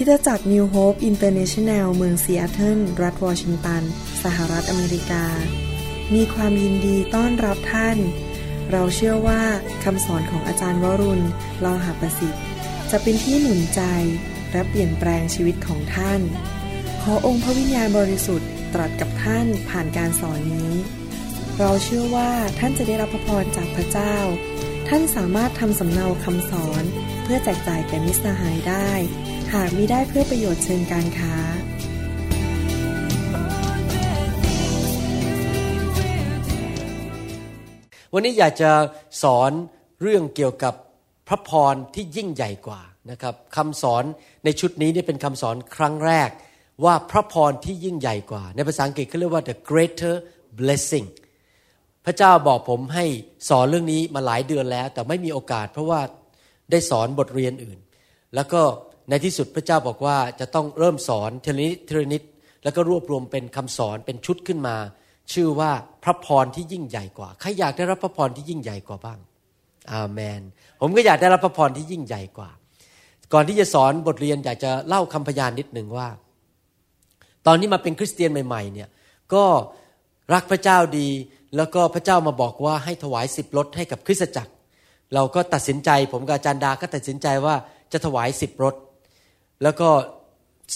คริสตจักร New Hope International เมืองซีแอตเทิลรัฐวอชิงตันสหรัฐอเมริกามีความยินดีต้อนรับท่านเราเชื่อว่าคำสอนของอาจารย์วรุณ ลอหประสิทธิ์จะเป็นที่หนุนใจและเปลี่ยนแปลงชีวิตของท่านขอองค์พระวิญญาณบริสุทธิ์ตรัสกับท่านผ่านการสอนนี้เราเชื่อว่าท่านจะได้รับพระพรจากพระเจ้าท่านสามารถทำสำเนาคำสอนเพื่อแจกจ่ายแก่มิตรสหายได้หากมิได้เพื่อประโยชน์เชิงการค้าวันนี้อยากจะสอนเรื่องเกี่ยวกับพระพรที่ยิ่งใหญ่กว่านะครับคำสอนในชุดนี้นี่เป็นคำสอนครั้งแรกว่าพระพรที่ยิ่งใหญ่กว่าในภาษาอังกฤษเขาเรียกว่า The Greater Blessing พระเจ้าบอกผมให้สอนเรื่องนี้มาหลายเดือนแล้วแต่ไม่มีโอกาสเพราะว่าได้สอนบทเรียนอื่นแล้วก็ในที่สุดพระเจ้าบอกว่าจะต้องเริ่มสอนทีละนิดแล้วก็รวบรวมเป็นคำสอนเป็นชุดขึ้นมาชื่อว่าพระพรที่ยิ่งใหญ่กว่าใครอยากได้รับพระพรที่ยิ่งใหญ่กว่าบ้างอาเมนผมก็อยากได้รับพระพรที่ยิ่งใหญ่กว่าก่อนที่จะสอนบทเรียนอยากจะเล่าคำพยานนิดนึงว่าตอนนี้มาเป็นคริสเตียนใหม่ๆเนี่ยก็รักพระเจ้าดีแล้วก็พระเจ้ามาบอกว่าให้ถวาย10รถให้กับคริสตจักรเราก็ตัดสินใจผมกับอาจารย์ดาก็ตัดสินใจว่าจะถวาย10รถแล้วก็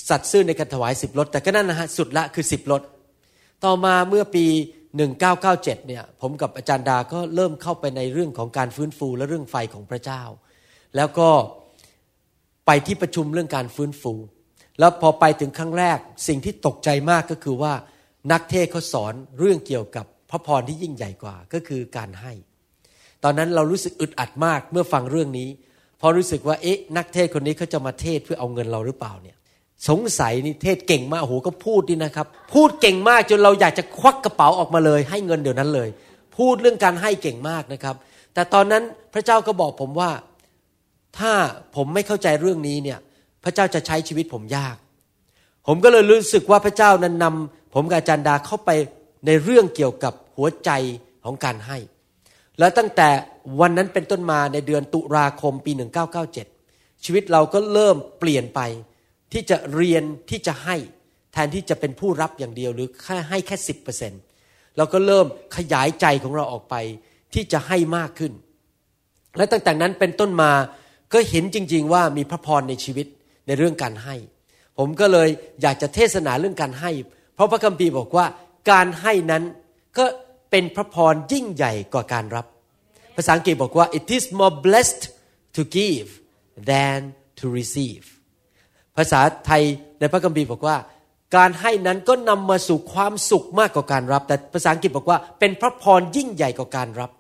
สัตย์ซื่อในการถวาย10รถแต่ก็นั่นนะฮะสุดละคือ10รถต่อมาเมื่อปี1997เนี่ยผมกับอาจารย์ดาก็เริ่มเข้าไปในเรื่องของการฟื้นฟูและเรื่องไฟของพระเจ้าแล้วก็ไปที่ประชุมเรื่องการฟื้นฟูแล้วพอไปถึงครั้งแรกสิ่งที่ตกใจมากก็คือว่านักเทศน์เขาสอนเรื่องเกี่ยวกับพระพรที่ยิ่งใหญ่กว่าก็คือการให้ตอนนั้นเรารู้สึกอึดอัดมากเมื่อฟังเรื่องนี้พอรู้สึกว่าเอ๊ะนักเทศน์คนนี้เขาจะมาเทศเพื่อเอาเงินเราหรือเปล่าเนี่ยสงสัยนี่เทศเก่งมากโอ้โหก็พูดดีนะครับพูดเก่งมากจนเราอยากจะควักกระเป๋าออกมาเลยให้เงินเดี๋ยวนั้นเลยพูดเรื่องการให้เก่งมากนะครับแต่ตอนนั้นพระเจ้าก็บอกผมว่าถ้าผมไม่เข้าใจเรื่องนี้เนี่ยพระเจ้าจะใช้ชีวิตผมยากผมก็เลยรู้สึกว่าพระเจ้านั้นนำผมกับอาจารย์ดาเข้าไปในเรื่องเกี่ยวกับหัวใจของการให้แล้วตั้งแต่วันนั้นเป็นต้นมาในเดือนตุลาคมปี1997ชีวิตเราก็เริ่มเปลี่ยนไปที่จะเรียนที่จะให้แทนที่จะเป็นผู้รับอย่างเดียวหรือแค่ให้แค่ 10% เราก็เริ่มขยายใจของเราออกไปที่จะให้มากขึ้นและตั้งแต่นั้นเป็นต้นมาก็เห็นจริงๆว่ามีพระพรในชีวิตในเรื่องการให้ผมก็เลยอยากจะเทศนาเรื่องการให้เพราะพระคัมภีร์บอกว่าการให้นั้นก็เป็นพระพรยิ่งใหญ่กว่าการรับภาษาอังกฤษบอกว่า it is more blessed to give than to receive ภาษาไทยในพระคัมภีร์บอกว่าการให้นั้นก็นำมาสู่ความสุขมากกว่าการรับแต่ภาษาอังกฤษบอกว่าเป็นพระพรยิ่งใหญ่กว่าการรับ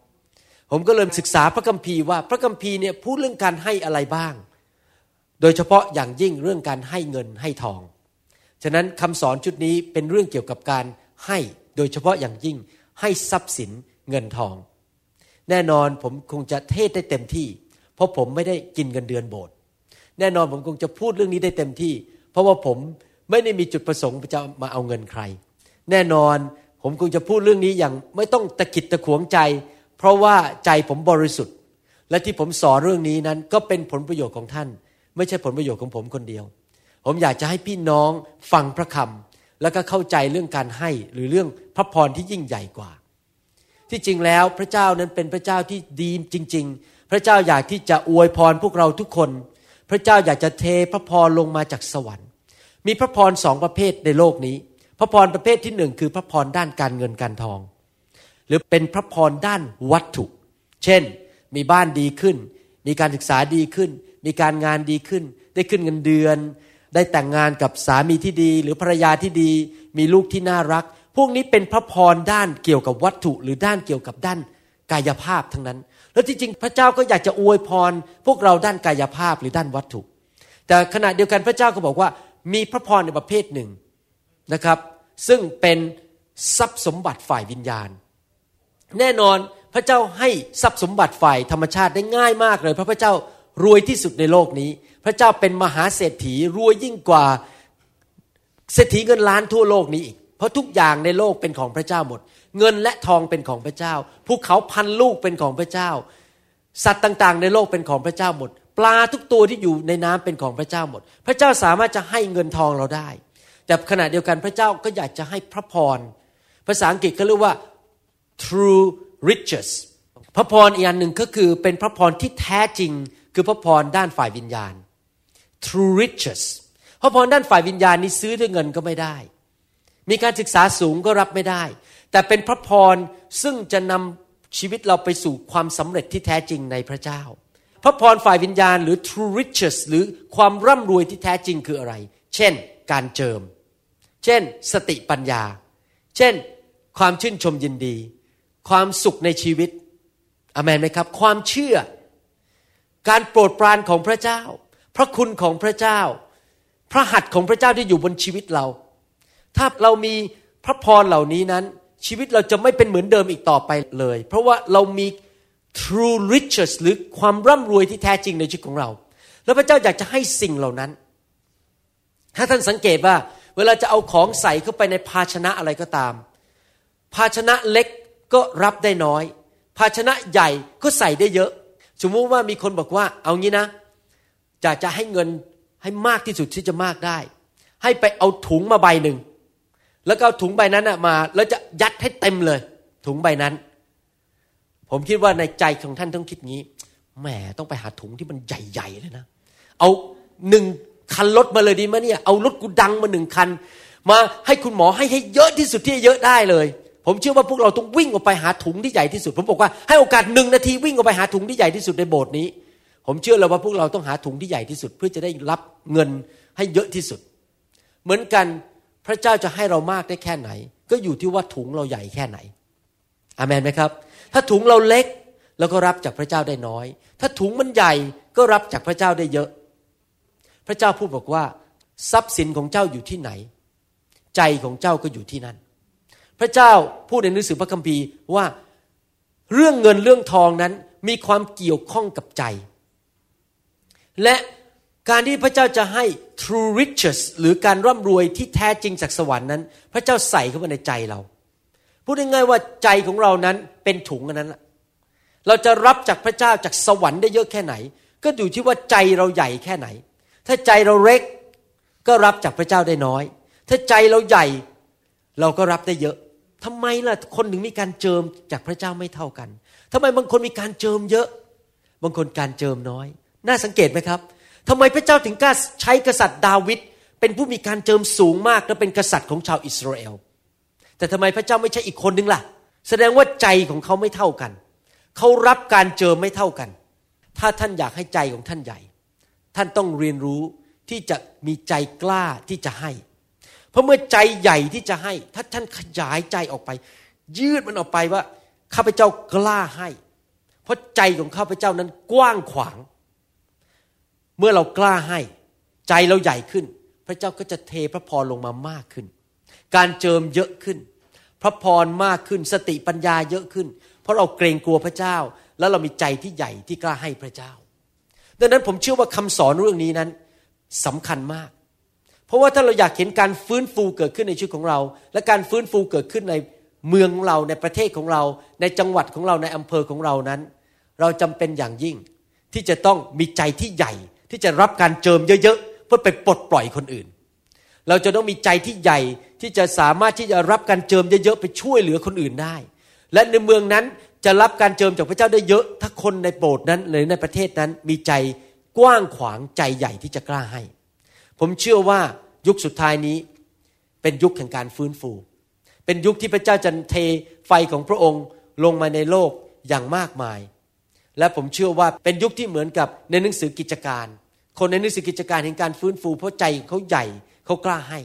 ผมก็เริ่มศึกษาพระคัมภีร์ว่าพระคัมภีร์เนี่ยพูดเรื่องการให้อะไรบ้างโดยเฉพาะอย่างยิ่งเรื่องการให้เงินให้ทองฉะนั้นคำสอนชุดนี้เป็นเรื่องเกี่ยวกับการให้โดยเฉพาะอย่างยิ่งให้ทรัพย์สินเงินทองแน่นอนผมคงจะเทศได้เต็มที่เพราะผมไม่ได้กินเงินเดือนโบสถ์แน่นอนผมคงจะพูดเรื่องนี้ได้เต็มที่เพราะว่าผมไม่ได้มีจุดประสงค์จะมาเอาเงินใครแน่นอนผมคงจะพูดเรื่องนี้อย่างไม่ต้องตะขิดตะขวงใจเพราะว่าใจผมบริสุทธิ์และที่ผมสอนเรื่องนี้นั้นก็เป็นผลประโยชน์ของท่านไม่ใช่ผลประโยชน์ของผมคนเดียวผมอยากจะให้พี่น้องฟังพระคำแล้วก็เข้าใจเรื่องการให้หรือเรื่องพระพรที่ยิ่งใหญ่กว่าที่จริงแล้วพระเจ้านั้นเป็นพระเจ้าที่ดีจริงๆพระเจ้าอยากที่จะอวยพรพวกเราทุกคนพระเจ้าอยากจะเทพระพรลงมาจากสวรรค์มีพระพร2ประเภทในโลกนี้พระพรประเภทที่1คือพระพรด้านการเงินการทองหรือเป็นพระพรด้านวัตถุเช่นมีบ้านดีขึ้นมีการศึกษาดีขึ้นมีการงานดีขึ้นได้ขึ้นเงินเดือนได้แต่งงานกับสามีที่ดีหรือภรรยาที่ดีมีลูกที่น่ารักพวกนี้เป็นพระพรด้านเกี่ยวกับวัตถุหรือด้านเกี่ยวกับด้านกายภาพทั้งนั้นแล้วที่จริงพระเจ้าก็อยากจะอวยพรพวกเราด้านกายภาพหรือด้านวัตถุแต่ขณะเดียวกันพระเจ้าก็บอกว่ามีพระพรในประเภทหนึ่งนะครับซึ่งเป็นทรัพย์สมบัติฝ่ายวิญญาณแน่นอนพระเจ้าให้ทรัพย์สมบัติฝ่ายธรรมชาติได้ง่ายมากเลยเพราะพระเจ้ารวยที่สุดในโลกนี้พระเจ้าเป็นมหาเศรษฐีรวยยิ่งกว่าเศรษฐีเงินล้านทั่วโลกนี้อีกเพราะทุกอย่างในโลกเป็นของพระเจ้าหมดเงินและทองเป็นของพระเจ้าภูเขาพันลูกเป็นของพระเจ้าสัตว์ต่างๆในโลกเป็นของพระเจ้าหมด ปลาทุกตัวที่อยู่ในน้ำเป็นของพระเจ้าหมดพระเจ้าสามารถจะให้เงินทองเราได้แต่ขณะเดียวกันพระเจ้าก็อยากจะให้พระพรภาษาอังกฤษเขาเรียกว่า true riches พระพรอีกอันหนึ่งก็คือเป็นพระพรที่แท้จริงคือพระพรด้านฝ่ายวิญญาณ true riches พระพรด้านฝ่ายวิญญาณนี้ซื้อด้วยเงินก็ไม่ได้มีการศึกษาสูงก็รับไม่ได้แต่เป็นพระพรซึ่งจะนำชีวิตเราไปสู่ความสำเร็จที่แท้จริงในพระเจ้าพระพรฝ่ายวิญญาณหรือ true riches หรือความร่ำรวยที่แท้จริงคืออะไรเช่นการเจิมเช่นสติปัญญาเช่นความชื่นชมยินดีความสุขในชีวิตอาเมนไหมครับความเชื่อการโปรดปรานของพระเจ้าพระคุณของพระเจ้าพระหัตถ์ของพระเจ้าที่อยู่บนชีวิตเราถ้าเรามีพระพรเหล่านี้นั้นชีวิตเราจะไม่เป็นเหมือนเดิมอีกต่อไปเลยเพราะว่าเรามี true riches หรือความร่ำรวยที่แท้จริงในชีวิตของเราแล้วพระเจ้าอยากจะให้สิ่งเหล่านั้นถ้าท่านสังเกตว่าเวลาจะเอาของใส่เข้าไปในภาชนะอะไรก็ตามภาชนะเล็กก็รับได้น้อยภาชนะใหญ่ก็ใส่ได้เยอะสมมุติว่ามีคนบอกว่าเอางี้นะอยากจะให้เงินให้มากที่สุดที่จะมากได้ให้ไปเอาถุงมาใบนึงแล้วก็เอาถุงใบนั้นมาแล้วจะยัดให้เต็มเลยถุงใบนั้นผมคิดว่าในใจของท่านต้องคิดงี้แหมต้องไปหาถุงที่มันใหญ่ๆเลยนะเอา1คันรถมาเลยดีมั้ยเนี่ยเอารถกูดังมา1คันมาให้คุณหมอให้เยอะที่สุดที่เยอะได้เลยผมเชื่อว่าพวกเราต้องวิ่งออกไปหาถุงที่ใหญ่ที่สุดผมบอกว่าให้โอกาส1นาทีวิ่งออกไปหาถุงที่ใหญ่ที่สุดในโบสถ์นี้ผมเชื่อเลยว่าพวกเราต้องหาถุงที่ใหญ่ที่สุดเพื่อจะได้รับเงินให้เยอะที่สุดเหมือนกันพระเจ้าจะให้เรามากได้แค่ไหนก็อยู่ที่ว่าถุงเราใหญ่แค่ไหนอาเมนไหมครับถ้าถุงเราเล็กเราก็รับจากพระเจ้าได้น้อยถ้าถุงมันใหญ่ก็รับจากพระเจ้าได้เยอะพระเจ้าพูดบอกว่าทรัพย์สินของเจ้าอยู่ที่ไหนใจของเจ้าก็อยู่ที่นั่นพระเจ้าพูดในหนังสือพระคัมภีร์ว่าเรื่องเงินเรื่องทองนั้นมีความเกี่ยวข้องกับใจและการที่พระเจ้าจะให้ true riches หรือการร่ำรวยที่แท้จริงจากสวรรค์นั้นพระเจ้าใส่เข้ามาในใจเราพูดง่ายๆว่าใจของเรานั้นเป็นถุงอันนั้นเราจะรับจากพระเจ้าจากสวรรค์ได้เยอะแค่ไหนก็อยู่ที่ว่าใจเราใหญ่แค่ไหนถ้าใจเราเล็กก็รับจากพระเจ้าได้น้อยถ้าใจเราใหญ่เราก็รับได้เยอะทำไมล่ะคนหนึ่งมีการเจิมจากพระเจ้าไม่เท่ากันทำไมบางคนมีการเจิมเยอะบางคนการเจิมน้อยน่าสังเกตไหมครับทำไมพระเจ้าถึงกล้าใช้กษัตริย์ดาวิดเป็นผู้มีการเจิมสูงมากและเป็นกษัตริย์ของชาวอิสราเอลแต่ทำไมพระเจ้าไม่ใช่อีกคนนึงล่ะแสดงว่าใจของเขาไม่เท่ากันเขารับการเจิมไม่เท่ากันถ้าท่านอยากให้ใจของท่านใหญ่ท่านต้องเรียนรู้ที่จะมีใจกล้าที่จะให้เพราะเมื่อใจใหญ่ที่จะให้ถ้าท่านขยายใจออกไปยืดมันออกไปว่าข้าพเจ้ากล้าให้เพราะใจของข้าพเจ้านั้นกว้างขวางเมื่อเรากล้าให้ใจเราใหญ่ขึ้นพระเจ้าก็จะเทพระพรลงมามากขึ้นการเจิมเยอะขึ้นพระพรมากขึ้นสติปัญญาเยอะขึ้นเพราะเราเกรงกลัวพระเจ้าแล้วเรามีใจที่ใหญ่ที่กล้าให้พระเจ้าดังนั้นผมเชื่อว่าคำสอนเรื่องนี้นั้นสำคัญมากเพราะว่าถ้าเราอยากเห็นการฟื้นฟูเกิดขึ้นในชีวิตของเราและการฟื้นฟูเกิดขึ้นในเมืองของเราในประเทศของเราในจังหวัดของเราในอำเภอของเรานั้นเราจำเป็นอย่างยิ่งที่จะต้องมีใจที่ใหญ่ที่จะรับการเจิมเยอะๆเพื่อไปปลดปล่อยคนอื่นเราจะต้องมีใจที่ใหญ่ที่จะสามารถที่จะรับการเจิมเยอะๆไปช่วยเหลือคนอื่นได้และในเมืองนั้นจะรับการเจิมจากพระเจ้าได้เยอะถ้าคนในโบสถ์นั้นหรือในประเทศนั้นมีใจกว้างขวางใจใหญ่ที่จะกล้าให้ผมเชื่อว่ายุคสุดท้ายนี้เป็นยุคแห่งการฟื้นฟูเป็นยุคที่พระเจ้าจะเทไฟของพระองค์ลงมาในโลกอย่างมากมายและผมเชื่อว่าเป็นยุคที่เหมือนกับในหนังสือกิจการคนในหนังสือกิจการเห็นการฟื้นฟูเพราะใจเขาใหญ่เขากล้าให้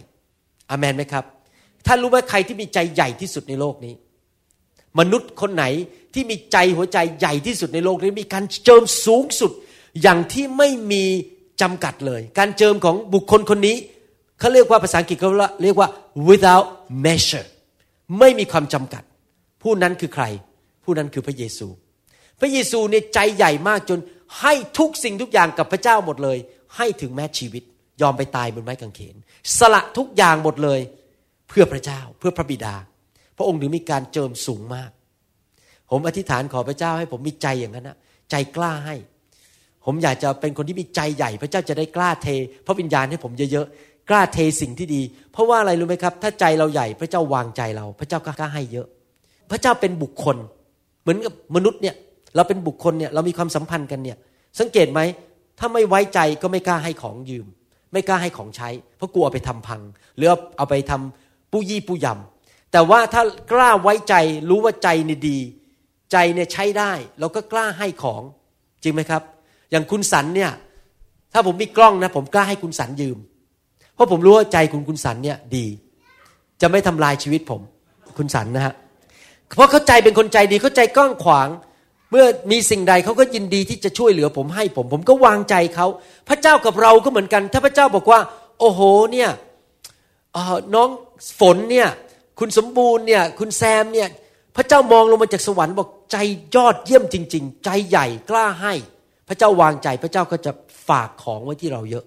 อาเมนไหมครับท่านรู้ไหมใครที่มีใจใหญ่ที่สุดในโลกนี้มนุษย์คนไหนที่มีใจหัวใจใหญ่ที่สุดในโลกนี้มีการเจิมสูงสุดอย่างที่ไม่มีจำกัดเลยการเจิมของบุคคลคนนี้เขาเรียกว่าภาษาอังกฤษเขาเรียกว่า without measure ไม่มีความจำกัดผู้นั้นคือใครผู้นั้นคือพระเยซูพระเยซูเนี่ยใจใหญ่มากจนให้ทุกสิ่งทุกอย่างกับพระเจ้าหมดเลยให้ถึงแม้ชีวิตยอมไปตายบนไม้กางเขนสละทุกอย่างหมดเลยเพื่อพระเจ้าเพื่อพระบิดาพระองค์ถึงมีการเจิมสูงมากผมอธิษฐานขอพระเจ้าให้ผมมีใจอย่างนั้นนะใจกล้าให้ ผมอยากจะเป็นคนที่มีใจใหญ่พระเจ้าจะได้กล้าเทพระวิญญาณให้ผมเยอะๆกล้าเทสิ่งที่ดีเพราะว่าอะไรรู้ไหมครับถ้าใจเราใหญ่พระเจ้าวางใจเราพระเจ้าก็กล้าให้เยอะพระเจ้าเป็นบุคคลเหมือนกับมนุษย์เนี่ยเราเป็นบุคคลเนี่ยเรามีความสัมพันธ์กันเนี่ยสังเกตไหมถ้าไม่ไว้ใจก็ไม่กล้าให้ของยืมไม่กล้าให้ของใช้เพราะกลัวเอาไปทำพังหรือเอาไปทำปู้ยี่ปู้ยำแต่ว่าถ้ากล้าไว้ใจรู้ว่าใจเนี่ยดีใจเนี่ยใช้ได้เราก็กล้าให้ของจริงไหมครับอย่างคุณสันเนี่ยถ้าผมมีกล้องนะผมกล้าให้คุณสันยืมเพราะผมรู้ว่าใจคุณสันเนี่ยดีจะไม่ทำลายชีวิตผมคุณสันนะฮะเพราะเขาใจเป็นคนใจดีเขาใจกว้างขวางเมื่อมีสิ่งใดเขาก็ยินดีที่จะช่วยเหลือผมให้ผมก็วางใจเขาพระเจ้ากับเราก็เหมือนกันถ้าพระเจ้าบอกว่าโอ้โหเนี่ยน้องฝนเนี่ยคุณสมบูรณ์เนี่ยคุณแซมเนี่ยพระเจ้ามองลงมาจากสวรรค์บอกใจยอดเยี่ยมจริงๆใจใหญ่กล้าให้พระเจ้าวางใจพระเจ้าก็จะฝากของไว้ที่เราเยอะ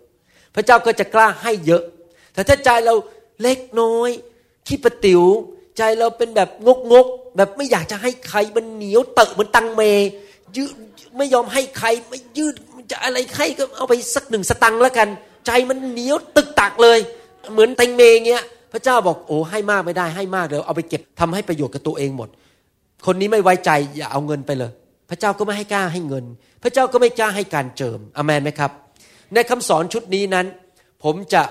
พระเจ้าก็จะกล้าให้เยอะแต่ถ้าใจเราเล็กน้อยขี้ประติ๋วใจเราเป็นแบบงกๆแบบไม่อยากจะให้ใครมันเหนียวเตอะเหมือนตังเมยืดไม่ยอมให้ใครไม่ยืดจะอะไรใครก็เอาไปสักหนึ่งสตังค์แล้วกันใจมันเหนียวตึกตักเลยเหมือนตังเมเงี้ยพระเจ้าบอกโอ้ให้มากไม่ได้ให้มากเดี๋ยวเอาไปเก็บทำให้ประโยชน์กับตัวเองหมดคนนี้ไม่ไว้ใจอย่าเอาเงินไปเลยพระเจ้าก็ไม่ให้กล้าให้เงินพระเจ้าก็ไม่กล้าให้การเจิมอาเมนไหมครับในคำสอนชุดนี้นั้นผมจะ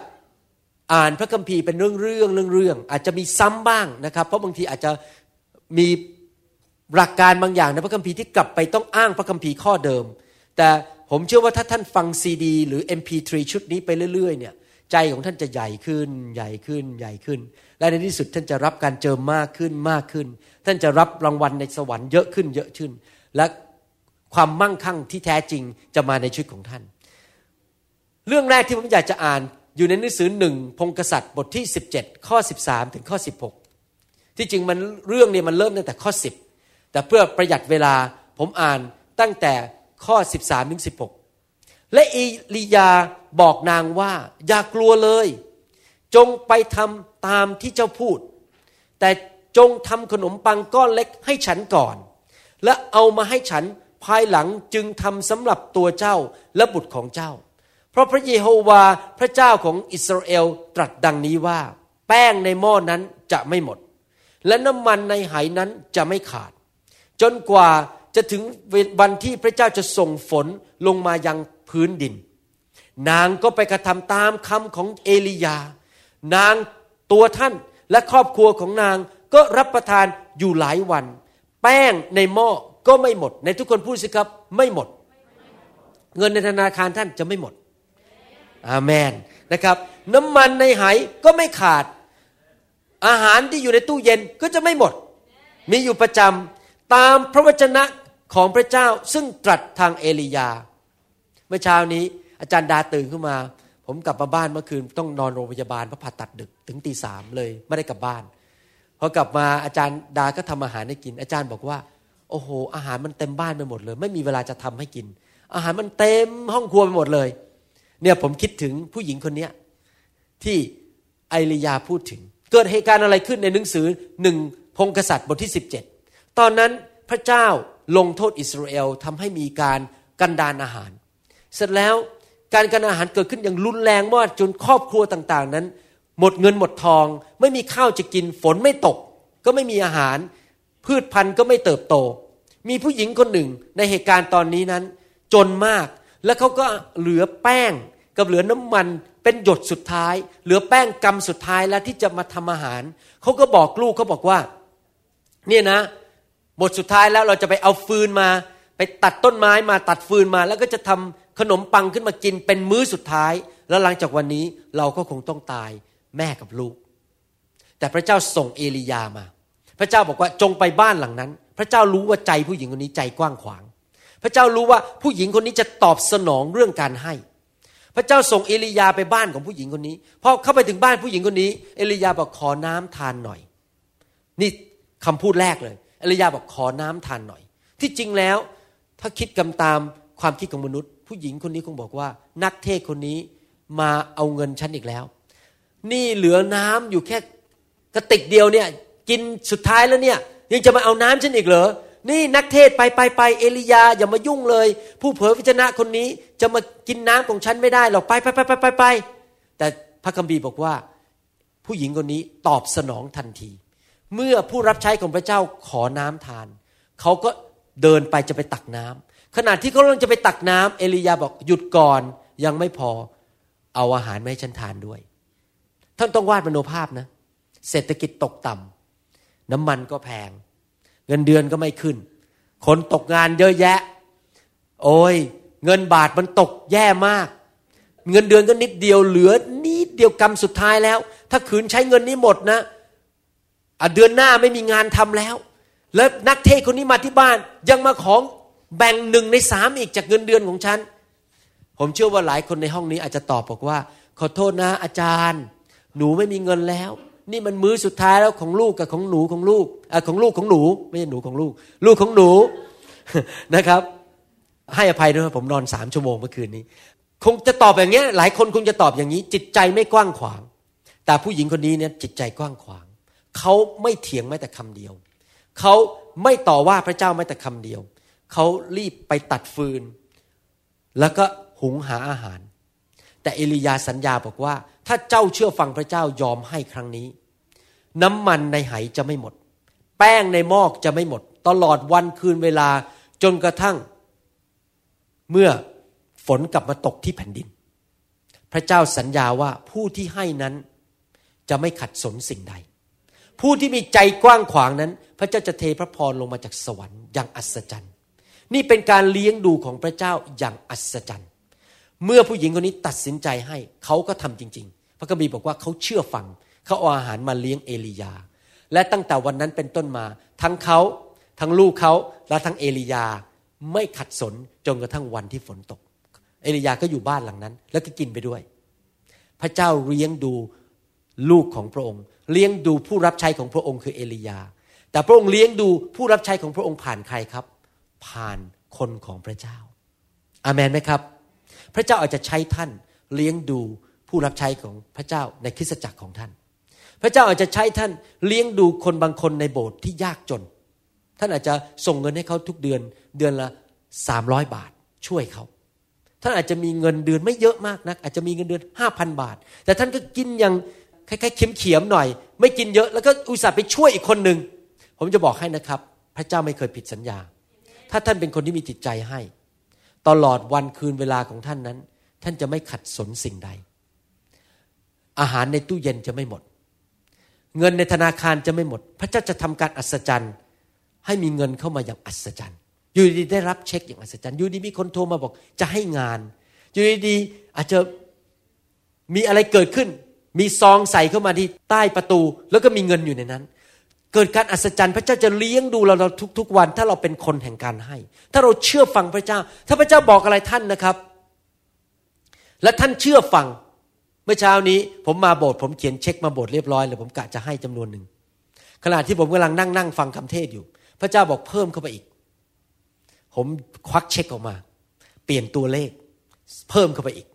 อ่านพระคัมภีร์เป็นเรื่องอาจจะมีซ้ำบ้างนะครับเพราะบางทีอาจจะมีหลักการบางอย่างในพระคัมภีร์ที่กลับไปต้องอ้างพระคัมภีร์ข้อเดิมแต่ผมเชื่อว่าถ้าท่านฟังซีดีหรือ MP3 ชุดนี้ไปเรื่อยๆเนี่ยใจของท่านจะใหญ่ขึ้นและในที่สุดท่านจะรับการเจิมมากขึ้นท่านจะรับรางวัลในสวรรค์เยอะขึ้นและความมั่งคั่งที่แท้จริงจะมาในชีวิตของท่านเรื่องแรกที่ผมอยากจะอ่านอยู่ในหนังสือ1พงศ์กษัตริย์บทที่17ข้อ13ถึงข้อ16ที่จริงมันเรื่องเนี่ยมันเริ่มตั้งแต่ข้อ10แต่เพื่อประหยัดเวลาผมอ่านตั้งแต่ข้อ13ถึง16และอีลียาบอกนางว่าอย่ากลัวเลยจงไปทำตามที่เจ้าพูดแต่จงทำขนมปังก้อนเล็กให้ฉันก่อนและเอามาให้ฉันภายหลังจึงทำสำหรับตัวเจ้าและบุตรของเจ้าเพราะพระเยโฮวาพระเจ้าของอิสราเอลตรัสดังนี้ว่าแป้งในหม้อนั้นจะไม่หมดและน้ำมันในไหนั้นจะไม่ขาดจนกว่าจะถึงวันที่พระเจ้าจะส่งฝนลงมายังพื้นดินนางก็ไปกระทำตามคำของเอลียานางตัวท่านและครอบครัวของนางก็รับประทานอยู่หลายวันแป้งในหม้อก็ไม่หมดในทุกคนพูดสิครับไม่หมดเงินในธนาคารท่านจะไม่หมดอาเมนนะครับน้ำมันในไหก็ไม่ขาดอาหารที่อยู่ในตู้เย็นก็จะไม่หมดมีอยู่ประจำตามพระวจนะของพระเจ้าซึ่งตรัสทางเอลียาเมื่อเช้านี้อาจารย์ดาตื่นขึ้นมาผมกลับมาบ้านเมื่อคืนต้องนอนโรงพยาบาลเพราะผ่าตัดดึกถึง 3:00 นเลยไม่ได้กลับบ้านพอกลับมาอาจารย์ดาก็ทำอาหารให้กินอาจารย์บอกว่าโอ้โหอาหารมันเต็มบ้านไปหมดเลยไม่มีเวลาจะทำให้กินอาหารมันเต็มห้องครัวไปหมดเลยเนี่ยผมคิดถึงผู้หญิงคนนี้ที่ไอริยาพูดถึงเกิดเหตุการณ์อะไรขึ้นในหนังสือ1พงศ์กษัตริย์บทที่17ตอนนั้นพระเจ้าลงโทษอิสราเอลทำให้มีการกันดารอาหารเสร็จแล้วการกันดารอาหารเกิดขึ้นอย่างรุนแรงมากจนครอบครัวต่างๆนั้นหมดเงินหมดทองไม่มีข้าวจะกินฝนไม่ตกก็ไม่มีอาหารพืชพันธุ์ก็ไม่เติบโตมีผู้หญิงคนหนึ่งในเหตุการณ์ตอนนี้นั้นจนมากแล้วเขาก็เหลือแป้งกับเหลือน้ำมันเป็นหยดสุดท้ายเหลือแป้งกำสุดท้ายแล้วที่จะมาทำอาหารเขาก็บอกลูกเขาบอกว่าเนี่ยนะหมดสุดท้ายแล้วเราจะไปเอาฟืนมาไปตัดต้นไม้มาตัดฟืนมาแล้วก็จะทำขนมปังขึ้นมากินเป็นมื้อสุดท้ายแล้วหลังจากวันนี้เราก็คงต้องตายแม่กับลูกแต่พระเจ้าส่งเอลียามาพระเจ้าบอกว่าจงไปบ้านหลังนั้นพระเจ้ารู้ว่าใจผู้หญิงคนนี้ใจกว้างขวางพระเจ้ารู้ว่าผู้หญิงคนนี้จะตอบสนองเรื่องการให้พระเจ้าส่งเอลียาไปบ้านของผู้หญิงคนนี้พอเข้าไปถึงบ้านผู้หญิงคนนี้เอลียาบอกขอน้ำทานหน่อยนี่คำพูดแรกเลยเอลียาบอกขอน้ำทานหน่อยที่จริงแล้วถ้าคิดกันตามความคิดของมนุษย์ผู้หญิงคนนี้คงบอกว่านักเทศคนนี้มาเอาเงินฉันอีกแล้วนี่เหลือน้ำอยู่แค่กระติกเดียวเนี่ยกินสุดท้ายแล้วเนี่ยยังจะมาเอาน้ำฉันอีกเหรอ นี่นักเทศไปเอลียาอย่ามายุ่งเลยผู้เผยพระวจนะคนนี้จะมากินน้ำของฉันไม่ได้หรอกไปแต่พระคัมภีร์บอกว่าผู้หญิงคนนี้ตอบสนองทันทีเมื่อผู้รับใช้ของพระเจ้าขอน้ำทานเขาก็เดินไปจะไปตักน้ำขณะที่เขากำลังจะไปตักน้ำเอลียาบอกหยุดก่อนยังไม่พอเอาอาหารมาให้ฉันทานด้วยท่านต้องวาดมโนภาพนะเศรษฐกิจตกต่ำน้ำมันก็แพงเงินเดือนก็ไม่ขึ้นคนตกงานเยอะแยะโอ้ยเงินบาทมันตกแย่มากเงินเดือนก็นิดเดียวเหลือนิดเดียวกำสุดท้ายแล้วถ้าขืนใช้เงินนี้หมดนะเดือนหน้าไม่มีงานทำแล้วแล้วนักเทศคนนี้มาที่บ้านยังมาของแบ่ง1/3อีกจากเงินเดือนของฉันผมเชื่อว่าหลายคนในห้องนี้อาจจะตอบบอกว่าขอโทษนะอาจารย์หนูไม่มีเงินแล้วนี่มันมื้อสุดท้ายแล้วของลูกกับของหนูของลูกของลูกของหนูไม่ใช่หนูของลูกลูกของหนู นะครับให้อภัยด้วยผมนอน3 ชั่วโมงเมื่อคืนนี้คงจะตอบอย่างเงี้ยหลายคนคงจะตอบอย่างนี้จิตใจไม่กว้างขวางแต่ผู้หญิงคนนี้เนี่ยจิตใจกว้างขวางเขาไม่เถียงแม้แต่คำเดียวเขาไม่ต่อว่าพระเจ้าแม้แต่คำเดียวเขารีบไปตัดฟืนแล้วก็หุงหาอาหารแต่เอลียาสัญญาบอกว่าถ้าเจ้าเชื่อฟังพระเจ้ายอมให้ครั้งนี้น้ำมันในไหจะไม่หมดแป้งในหม้อจะไม่หมดตลอดวันคืนเวลาจนกระทั่งเมื่อฝนกลับมาตกที่แผ่นดินพระเจ้าสัญญาว่าผู้ที่ให้นั้นจะไม่ขัดสนสิ่งใดผู้ที่มีใจกว้างขวางนั้นพระเจ้าจะเทพระพรลงมาจากสวรรค์อย่างอัศจรรย์นี่เป็นการเลี้ยงดูของพระเจ้าอย่างอัศจรรย์เมื่อผู้หญิงคนนี้ตัดสินใจให้เขาก็ทำจริงๆพระคัมภีร์บอกว่าเขาเชื่อฟังเขาเอาอาหารมาเลี้ยงเอลียาและตั้งแต่วันนั้นเป็นต้นมาทั้งเขาทั้งลูกเขาและทั้งเอลียาไม่ขัดสนจนกระทั่งวันที่ฝนตกเอลียาก็อยู่บ้านหลังนั้นแล้วก็กินไปด้วยพระเจ้าเลี้ยงดูลูกของพระองค์เลี้ยงดูผู้รับใช้ของพระองค์คือเอลียาแต่พระองค์เลี้ยงดูผู้รับใช้ของพระองค์ผ่านใครครับผ่านคนของพระเจ้าอาเมนไหมครับพระเจ้าอาจจะใช้ท่านเลี้ยงดูผู้รับใช้ของพระเจ้าในคริสตจักรของท่านพระเจ้าอาจจะใช้ท่านเลี้ยงดูคนบางคนในโบสถ์ที่ยากจนท่านอาจจะส่งเงินให้เขาทุกเดือนเดือนละ300 บาทช่วยเขาท่านอาจจะมีเงินเดือนไม่เยอะมากนักอาจจะมีเงินเดือน 5,000 บาทแต่ท่านก็กินอย่างคล้ายๆเขียมๆหน่อยไม่กินเยอะแล้วก็อุตส่าห์ไปช่วยอีกคนนึงผมจะบอกให้นะครับพระเจ้าไม่เคยผิดสัญญาถ้าท่านเป็นคนที่มีจิตใจให้ตลอดวันคืนเวลาของท่านนั้นท่านจะไม่ขัดสนสิ่งใดอาหารในตู้เย็นจะไม่หมดเงินในธนาคารจะไม่หมดพระเจ้าจะทำการอัศจรรย์ให้มีเงินเข้ามาอย่างอัศจรรย์อยู่ดีได้รับเช็คอย่างอัศจรรย์อยู่ดีมีคนโทรมาบอกจะให้งานอยู่ดีอาจจะมีอะไรเกิดขึ้นมีซองใส่เข้ามาที่ใต้ประตูแล้วก็มีเงินอยู่ในนั้นเกิดการอัศจรรย์พระเจ้าจะเลี้ยงดูเราทุกๆวันถ้าเราเป็นคนแห่งการให้ถ้าเราเชื่อฟังพระเจ้าถ้าพระเจ้าบอกอะไรท่านนะครับและท่านเชื่อฟังเมื่อเช้านี้ผมมาโบสถ์ผมเขียนเช็คมาโบสถ์เรียบร้อยเลยผมกะจะให้จำนวนหนึ่งขณะที่ผมกำลังนั่งฟังคำเทศอยู่พระเจ้าบอกเพิ่มเข้าไปอีกผมควักเช็คออกมาเปลี่ยนตัวเลขเพิ่มเข้าไปอีก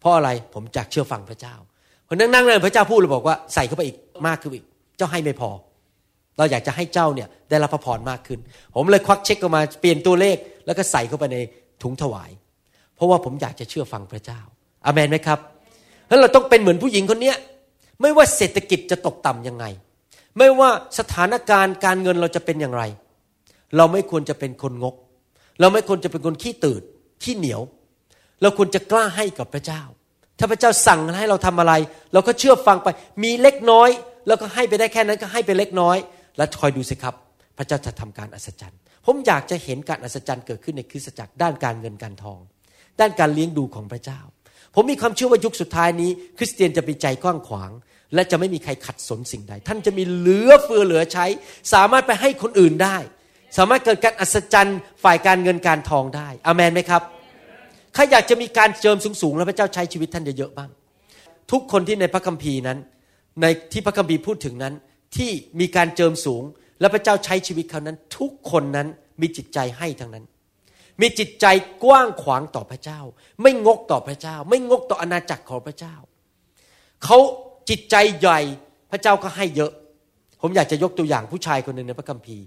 เพราะอะไรผมอยากเชื่อฟังพระเจ้าผมนั่งเลยพระเจ้าพูดเลยบอกว่าใส่เข้าไปอีกมากขึ้นอีกเจ้าให้ไม่พอเราอยากจะให้เจ้าเนี่ยได้รับพระพรมากขึ้นผมเลยควักเช็คออกมาเปลี่ยนตัวเลขแล้วก็ใส่เข้าไปในถุงถวายเพราะว่าผมอยากจะเชื่อฟังพระเจ้าอาเมนไหมครับแล้วเราต้องเป็นเหมือนผู้หญิงคนนี้ไม่ว่าเศรษฐกิจจะตกต่ำยังไงไม่ว่าสถานการณ์การเงินเราจะเป็นอย่างไรเราไม่ควรจะเป็นคนงกเราไม่ควรจะเป็นคนขี้ตื่นขี้เหนียวเราควรจะกล้าให้กับพระเจ้าถ้าพระเจ้าสั่งให้เราทำอะไรเราก็เชื่อฟังไปมีเล็กน้อยแล้วก็ให้ไปได้แค่นั้นก็ให้ไปเล็กน้อยแล้วคอยดูสิครับพระเจ้าจะทำการอัศจรรย์ผมอยากจะเห็นการอัศจรรย์เกิดขึ้นในคริสตจักรด้านการเงินการทองด้านการเลี้ยงดูของพระเจ้าผมมีความเชื่อว่ายุคสุดท้ายนี้คริสเตียนจะมีใจกว้างขวางและจะไม่มีใครขัดสนสิ่งใดท่านจะมีเหลือเฟือเหลือใช้สามารถไปให้คนอื่นได้สามารถเกิดการอัศจรรย์ฝ่ายการเงินการทองได้อาเมนไหมครับใครอยากจะมีการเจิมสูงๆแล้วพระเจ้าใช้ชีวิตท่านเยอะๆบ้างทุกคนที่ในพระคัมภีร์นั้นในที่พระคัมภีร์พูดถึงนั้นที่มีการเจิมสูงและพระเจ้าใช้ชีวิตเขานั้นทุกคนนั้นมีจิตใจให้ทั้งนั้นมีจิตใจกว้างขวางต่อพระเจ้าไม่งกต่อพระเจ้าไม่งกต่ออาณาจักรของพระเจ้าเขาจิตใจใหญ่พระเจ้าก็ให้เยอะผมอยากจะยกตัวอย่างผู้ชายคนนึงในพระคัมภีร์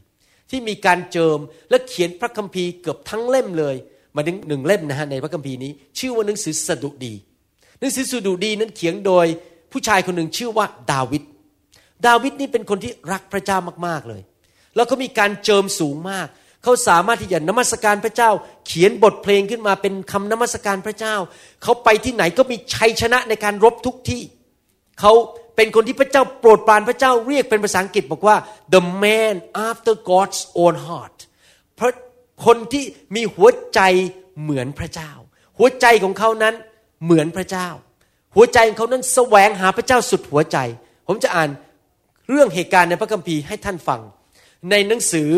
ที่มีการเจิมและเขียนพระคัมภีร์เกือบทั้งเล่มเลยมาถึง1เล่มนะฮะในพระคัมภีร์นี้ชื่อว่าหนังสือสดุดีหนังสือสดุดีนั้นเขียนโดยผู้ชายคนหนึ่งชื่อว่าดาวิดนี่เป็นคนที่รักพระเจ้ามากๆเลยแล้วก็มีการเจิมสูงมากเขาสามารถที่จะนมัสการพระเจ้าเขียนบทเพลงขึ้นมาเป็นคำนมัสการพระเจ้าเขาไปที่ไหนก็มีชัยชนะในการรบทุกที่เขาเป็นคนที่พระเจ้าโปรดปรานพระเจ้าเรียกเป็นภาษาอังกฤษบอกว่า the man after God's own heart เพราะคนที่มีหัวใจเหมือนพระเจ้าหัวใจของเขานั้นเหมือนพระเจ้าหัวใจของเขานั้นแสวงหาพระเจ้าสุดหัวใจผมจะอ่านเรื่องเหตุการณ์ในพระคัมภีร์ให้ท่านฟังในหนังสือ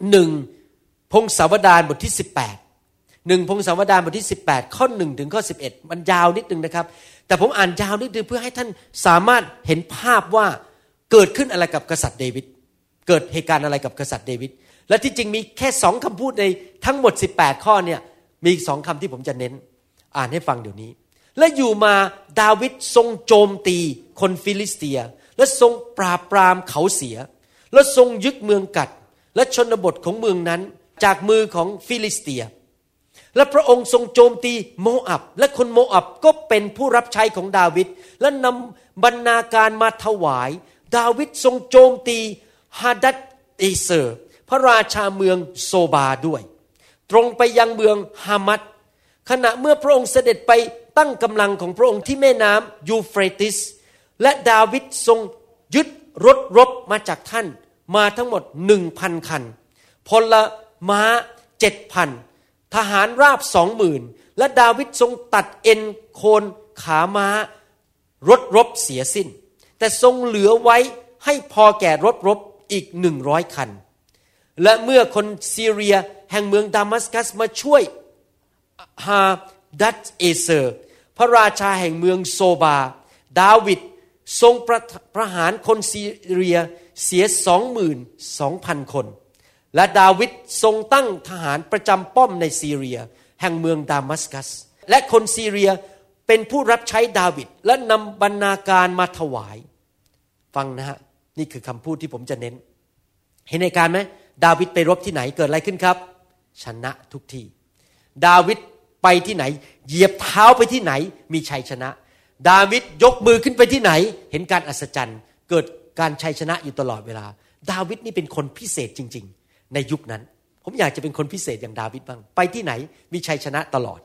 1พงศาวดารบทที่18 1พงศาวดารบทที่18ข้อ1ถึงข้อ11มันยาวนิดนึงนะครับแต่ผมอ่านยาวนิดนึงเพื่อให้ท่านสามารถเห็นภาพว่าเกิดขึ้นอะไรกับกษัตริย์เดวิดเกิดเหตุการณ์อะไรกับกษัตริย์เดวิดและที่จริงมีแค่2คำพูดในทั้งหมด18ข้อเนี่ยมีอีก2คำที่ผมจะเน้นอ่านให้ฟังเดี๋ยวนี้และอยู่มาดาวิดทรงโจมตีคนฟิลิสเตียและทรงปราบปรามเขาเสียและทรงยึดเมืองกัดและชนบทของเมืองนั้นจากมือของฟิลิสเตียและพระองค์ทรงโจมตีโมอับและคนโมอับก็เป็นผู้รับใช้ของดาวิดและนำบรรณาการมาถวายดาวิดทรงโจมตีฮาดัดเอเซอร์พระราชาเมืองโซบาด้วยตรงไปยังเมืองฮามัดขณะเมื่อพระองค์เสด็จไปตั้งกำลังของพระองค์ที่แม่น้ำยูเฟรติสและดาวิดทรงยึดรถรบมาจากท่านมาทั้งหมด 1,000 คันพลม้า 7,000 ทหารราบ 20,000 และดาวิดทรงตัดเอ็นโคนขาม้ารถรบเสียสิ้นแต่ทรงเหลือไว้ให้พอแก่รถรบอีก100คันและเมื่อคนซีเรียแห่งเมืองดามัสกัสมาช่วยฮาดัดเอเซอร์พระราชาแห่งเมืองโซบาดาวิดทรงประหารคนซีเรียเสีย 22,000 คนและดาวิดทรงตั้งทหารประจำป้อมในซีเรียแห่งเมืองดามัสกัสและคนซีเรียเป็นผู้รับใช้ดาวิดและนำบรรณาการมาถวายฟังนะฮะนี่คือคำพูดที่ผมจะเน้นเห็นในการไหมดาวิดไปรบที่ไหนเกิดอะไรขึ้นครับชนะทุกที่ดาวิดไปที่ไหนเหยียบเท้าไปที่ไหนมีชัยชนะดาวิดยกมือขึ้นไปที่ไหนเห็นการอัศจรรย์เกิดการชัยชนะอยู่ตลอดเวลาดาวิดนี่เป็นคนพิเศษจริงๆในยุคนั้นผมอยากจะเป็นคนพิเศษอย่างดาวิดบ้างไปที่ไหนมีชัยชนะตลอด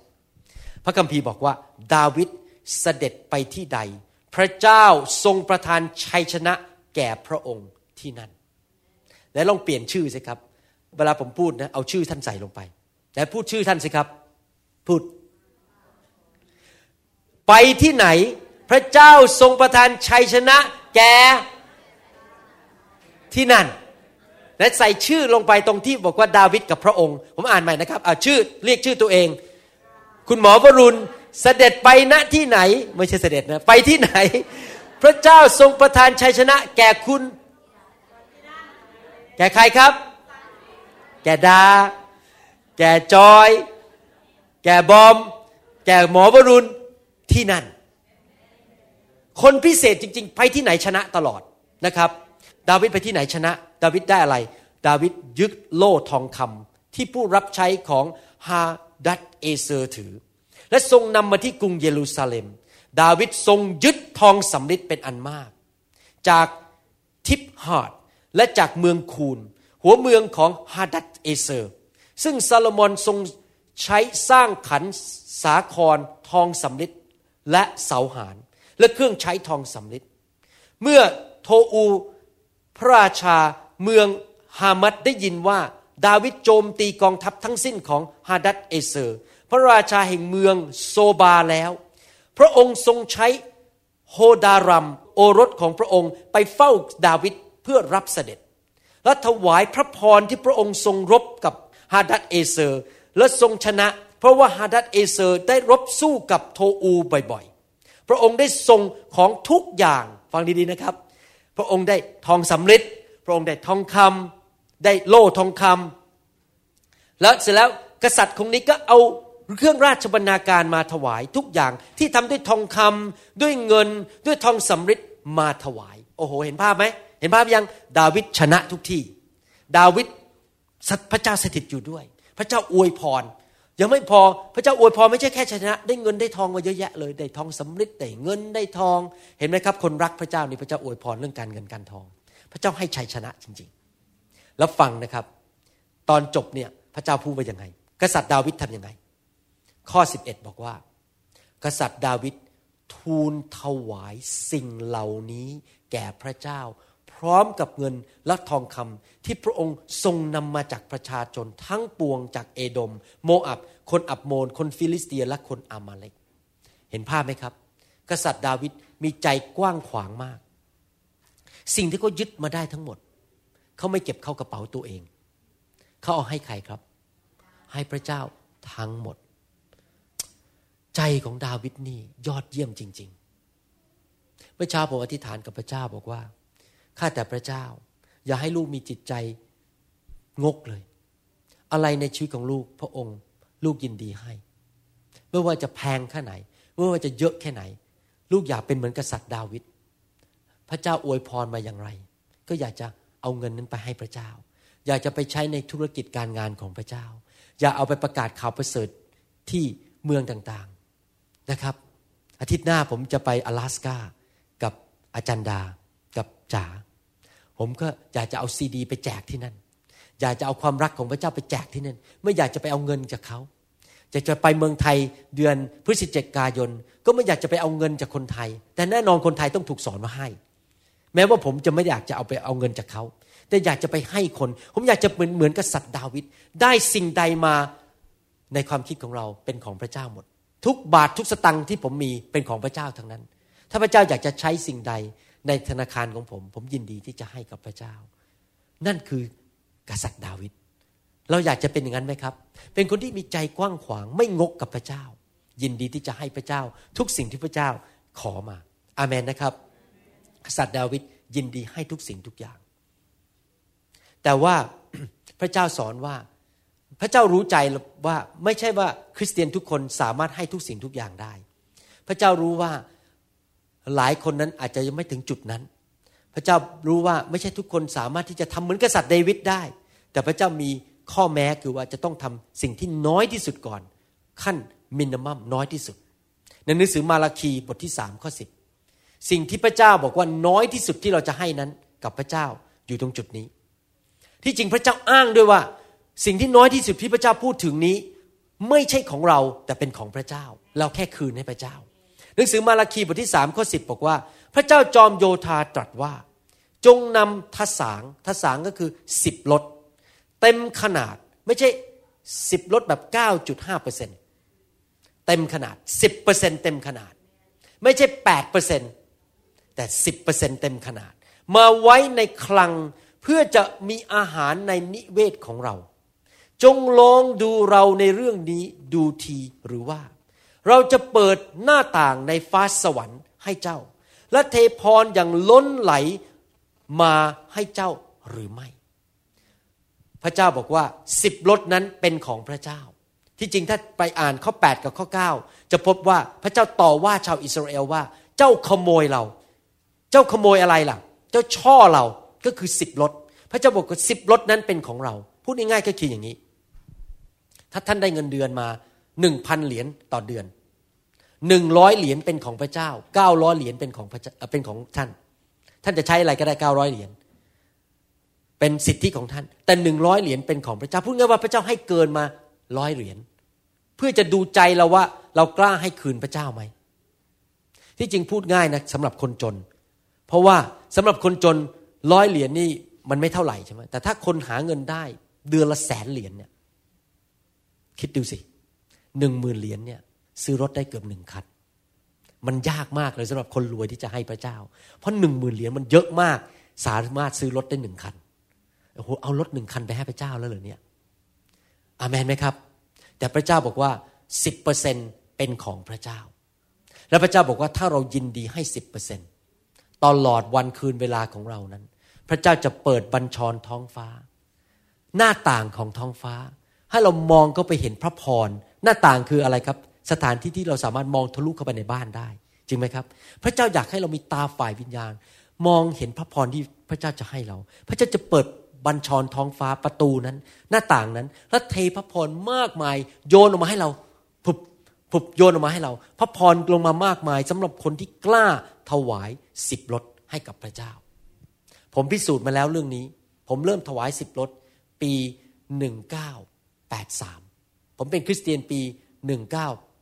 พระคัมภีร์บอกว่าดาวิดเสด็จไปที่ใดพระเจ้าทรงประทานชัยชนะแก่พระองค์ที่นั่นและลองเปลี่ยนชื่อสิครับเวลาผมพูดนะเอาชื่อท่านใส่ลงไปแล้วพูดชื่อท่านสิครับพูดไปที่ไหนพระเจ้าทรงประทานชัยชนะแก่ที่นั่นและใส่ชื่อลงไปตรงที่บอกว่าดาวิดกับพระองค์ผมอ่านใหม่นะครับเอาชื่อเรียกชื่อตัวเองคุณหมอวรุณเสด็จไปณที่ไหนไม่ใช่เสด็จนะไปที่ไหนพระเจ้าทรงประทานชัยชนะแก่คุณแก่ใครครับแก่ดาแก่จอยแก่บอมแก่หมอวรุณที่นั่นคนพิเศษจริงๆไปที่ไหนชนะตลอดนะครับดาวิดไปที่ไหนชนะดาวิดได้อะไรดาวิดยึดโล่ทองคำที่ผู้รับใช้ของฮาดัดเอเซอร์ถือและทรงนำมาที่กรุงเยรูซาเล็มดาวิดทรงยึดทองสำริดเป็นอันมากจากทิปฮาร์ดและจากเมืองคูนหัวเมืองของฮาดัดเอเซอร์ซึ่งซาโลมอนทรงใช้สร้างขันสาครทองสำริดและเสาหานและเครื่องใช้ทองสำริดเมื่อโทอูพระราชาเมืองฮามัดได้ยินว่าดาวิดโจมตีกองทัพทั้งสิ้นของฮาดัดเอเซอร์พระราชาแห่งเมืองโซบาแล้วพระองค์ทรงใช้โฮดารัมโอรสของพระองค์ไปเฝ้าดาวิดเพื่อรับเสด็จและถวายพระพรที่พระองค์ทรงรบกับฮาดัดเอเซอร์และทรงชนะเพราะว่าฮาดัดเอเซอร์ได้รบสู้กับโทอูบ่อยๆพระองค์ได้ทรงของทุกอย่างฟังดีๆนะครับพระองค์ได้ทองสำริดพระองค์ได้ทองคำได้โล่ทองคำแล้วเสร็จแล้วกษัตริย์ของนี้ก็เอาเครื่องราชบรรณาการมาถวายทุกอย่างที่ทำด้วยทองคำด้วยเงินด้วยทองสำริดมาถวายโอ้โหเห็นภาพไหมเห็นภาพยังดาวิดชนะทุกที่ ดาวิดพระเจ้าสถิตอยู่ด้วยพระเจ้าอวยพรยังไม่พอพระเจ้าอวยพรไม่ใช่แค่ชัยชนะได้เงินได้ทองมาเยอะแยะเลยได้ทองสำริดได้เงินได้ทองเห็นไหมครับคนรักพระเจ้านี่พระเจ้าอวยพรเรื่องการเงินการทองพระเจ้าให้ชัยชนะจริงๆแล้วฟังนะครับตอนจบเนี่ยพระเจ้าพูดว่ายังไงกษัตริย์ดาวิดทำยังไงข้อ11บอกว่ากษัตริย์ดาวิดทูลถวายสิ่งเหล่านี้แก่พระเจ้าพร้อมกับเงินและทองคำที่พระองค์ทรงนำมาจากประชาชนทั้งปวงจากเอโดมโมอับคนอับโมนคนฟิลิสเตียและคนอามาเลกเห็นภาพไหมครับกษัตริย์ดาวิดมีใจกว้างขวางมากสิ่งที่เขายึดมาได้ทั้งหมดเขาไม่เก็บเข้ากระเป๋าตัวเองเขาเอาให้ใครครับให้พระเจ้าทั้งหมดใจของดาวิดนี่ยอดเยี่ยมจริงๆเมื่อเช้าผมอธิษฐานกับพระเจ้าบอกว่าข้าแต่พระเจ้าอย่าให้ลูกมีจิตใจงกเลยอะไรในชีวิตของลูกพระองค์ลูกยินดีให้ไม่ว่าจะแพงแค่ไหนไม่ว่าจะเยอะแค่ไหนลูกอยากเป็นเหมือนกษัตริย์ดาวิดพระเจ้าอวยพรมาอย่างไรก็อยากจะเอาเงินนั้นไปให้พระเจ้าอยากจะไปใช้ในธุรกิจการงานของพระเจ้าอยากเอาไปประกาศข่าวประเสริฐที่เมืองต่างๆนะครับอาทิตย์หน้าผมจะไป阿拉斯加กับอาจารย์ดากับจ๋าผมก็อยากจะเอาซีดีไปแจกที่นั่นอยากจะเอาความรักของพระเจ้าไปแจกที่นั่นไม่อยากจะไปเอาเงินจากเขาอยากจะไปเมืองไทยเดือนพฤศจิกายนก็ไม่อยากจะไปเอาเงินจากคนไทยแต่แน่นอนคนไทยต้องถูกสอนมาให้แม้ว่าผมจะไม่อยากจะเอาเงินจากเขาแต่อยากจะไปให้คนผมอยากจะเหมือนกษัตริย์ดาวิดได้สิ่งใดมาในความคิดของเราเป็นของพระเจ้าหมดทุกบาททุกสตังค์ที่ผมมีเป็นของพระเจ้าทั้งนั้นถ้าพระเจ้าอยากจะใช้สิ่งใดในธนาคารของผมยินดีที่จะให้กับพระเจ้านั่นคือกษัตริย์ดาวิดเราอยากจะเป็นอย่างนั้นไหมครับเป็นคนที่มีใจกว้างขวางไม่งกกับพระเจ้ายินดีที่จะให้พระเจ้าทุกสิ่งที่พระเจ้าขอมาอาเมนนะครับกษัตริย์ดาวิดยินดีให้ทุกสิ่งทุกอย่างแต่ว่า พระเจ้าสอนว่าพระเจ้ารู้ใจว่าไม่ใช่ว่าคริสเตียนทุกคนสามารถให้ทุกสิ่งทุกอย่างได้พระเจ้ารู้ว่าหลายคนนั้นอาจจะยังไม่ถึงจุดนั้นพระเจ้ารู้ว่าไม่ใช่ทุกคนสามารถที่จะทำเหมือนกษัตริย์เดวิดได้แต่พระเจ้ามีข้อแม้คือว่าจะต้องทำสิ่งที่น้อยที่สุดก่อนขั้นมินิมัมน้อยที่สุดในหนังสือมาราคีบทที่3ข้อ10สิ่งที่พระเจ้าบอกว่าน้อยที่สุดที่เราจะให้นั้นกับพระเจ้าอยู่ตรงจุดนี้ที่จริงพระเจ้าอ้างด้วยว่าสิ่งที่น้อยที่สุดที่พระเจ้าพูดถึงนี้ไม่ใช่ของเราแต่เป็นของพระเจ้าเราแค่คืนให้พระเจ้าหนังสือมาราคีบทที่3ข้อ10บอกว่าพระเจ้าจอมโยธาตรัสว่าจงนำทสางก็คือ10รถเต็มขนาดไม่ใช่10รถแบบ 9.5% เต็มขนาด 10% เต็มขนาดไม่ใช่ 8% แต่ 10% เต็มขนาดมาไว้ในคลังเพื่อจะมีอาหารในนิเวศของเราจงลองดูเราในเรื่องนี้ดูทีหรือว่าเราจะเปิดหน้าต่างในฟ้าสวรรค์ให้เจ้าและเทพรอย่างล้นไหลมาให้เจ้าหรือไม่พระเจ้าบอกว่า10รถนั้นเป็นของพระเจ้าที่จริงถ้าไปอ่านข้อ8กับข้อ9จะพบว่าพระเจ้าต่อว่าชาวอิสราเอลว่าเจ้าขโมยเราเจ้าขโมยอะไรล่ะเจ้าช่อเราก็คือ10รถพระเจ้าบอกว่า10รถนั้นเป็นของเราพูดง่ายๆก็คืออย่างนี้ถ้าท่านได้เงินเดือนมา 1,000 เหรียญต่อเดือน100เหรียญเป็นของพระเจ้า900เหรียญเป็นของพระเจ้าเป็นของท่านจะใช้อะไรก็ได้900เหรียญเป็นสิทธิของท่านแต่100เหรียญเป็นของพระเจ้าพูดง่ายว่าพระเจ้าให้เกินมา100เหรียญเพื่อจะดูใจเราว่าเรากล้าให้คืนพระเจ้ามั้ยที่จริงพูดง่ายนะสำหรับคนจนเพราะว่าสำหรับคนจน100เหรียญนี่มันไม่เท่าไหร่ใช่มั้ยแต่ถ้าคนหาเงินได้เดือนละแสนเหรียญเนี่ยคิดดูสิ 10,000 เหรียญเนี่ยซื้อรถได้เกือบ1คันมันยากมากเลยสำหรับคนรวยที่จะให้พระเจ้าเพราะ 10,000 เหรียญมันเยอะมากสามารถซื้อรถได้1คันโอ้โหเอารถ1คันไปให้พระเจ้าแล้วเหรอเนี่ยอาเมนมั้ยครับแต่พระเจ้าบอกว่า 10% เป็นของพระเจ้าและพระเจ้าบอกว่าถ้าเรายินดีให้ 10% ตลอดวันคืนเวลาของเรานั้นพระเจ้าจะเปิดบัญชรท้องฟ้าหน้าต่างของท้องฟ้าให้เรามองเข้าไปเห็นพระพรหน้าต่างคืออะไรครับสถานที่ที่เราสามารถมองทะลุเข้าไปในบ้านได้จริงไหมครับพระเจ้าอยากให้เรามีตาฝ่ายวิญญาณมองเห็นพระพรที่พระเจ้าจะให้เราพระเจ้าจะเปิด บัญชรท้องฟ้าประตูนั้นหน้าต่างนั้นและเทพระพรมากมายโยนออกมาให้เราผุบโยนออกมาให้เราพระพรลงมามากมายสำหรับคนที่กล้าถวาย10รถให้กับพระเจ้าผมพิสูจน์มาแล้วเรื่องนี้ผมเริ่มถวาย10รถปี1983ผมเป็นคริสเตียนปี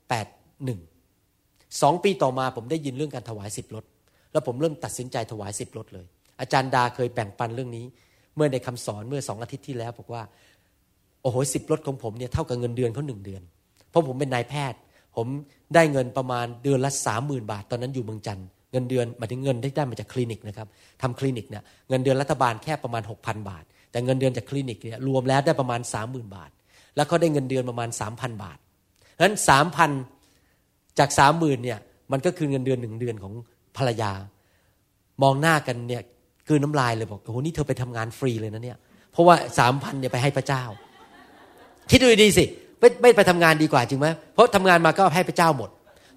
19812 ปีต่อมาผมได้ยินเรื่องการถวาย10รถแล้วผมเริ่มตัดสินใจถวาย10รถเลยอาจารย์ดาเคยแบ่งปันเรื่องนี้เมื่อในคำสอนเมื่อ2อาทิตย์ที่แล้วบอกว่าโอ้โห10รถของผมเนี่ยเท่ากับเงินเดือนเขา1เดือนเพราะผมเป็นนายแพทย์ผมได้เงินประมาณเดือนละ 30,000 บาทตอนนั้นอยู่เมืองจันทน์เงินเดือนมาถึงเงินที่ได้มาจากคลินิกนะครับทำคลินิกเนี่ยเงินเดือนรัฐบาลแค่ประมาณ 6,000 บาทแต่เงินเดือนจากคลินิกเนี่ยรวมแล้วได้ประมาณ 30,000 บาทแล้วเขาได้เงินเดือนประมาณ 3,000 บาทงั้น 3,000จาก 30,000 เนี่ยมันก็คือเงินเดือน1เดือนของภรรยามองหน้ากันเนี่ยคือน้ำลายเลยบอกโอ้โหนี่เธอไปทำงานฟรีเลยนะเนี่ยเพราะว่า 3,000 เนี่ยไปให้พระเจ้าคิดดูดีสิไม่ไปทำงานดีกว่าจริงไหมเพราะทำงานมาก็ให้พระเจ้าหมด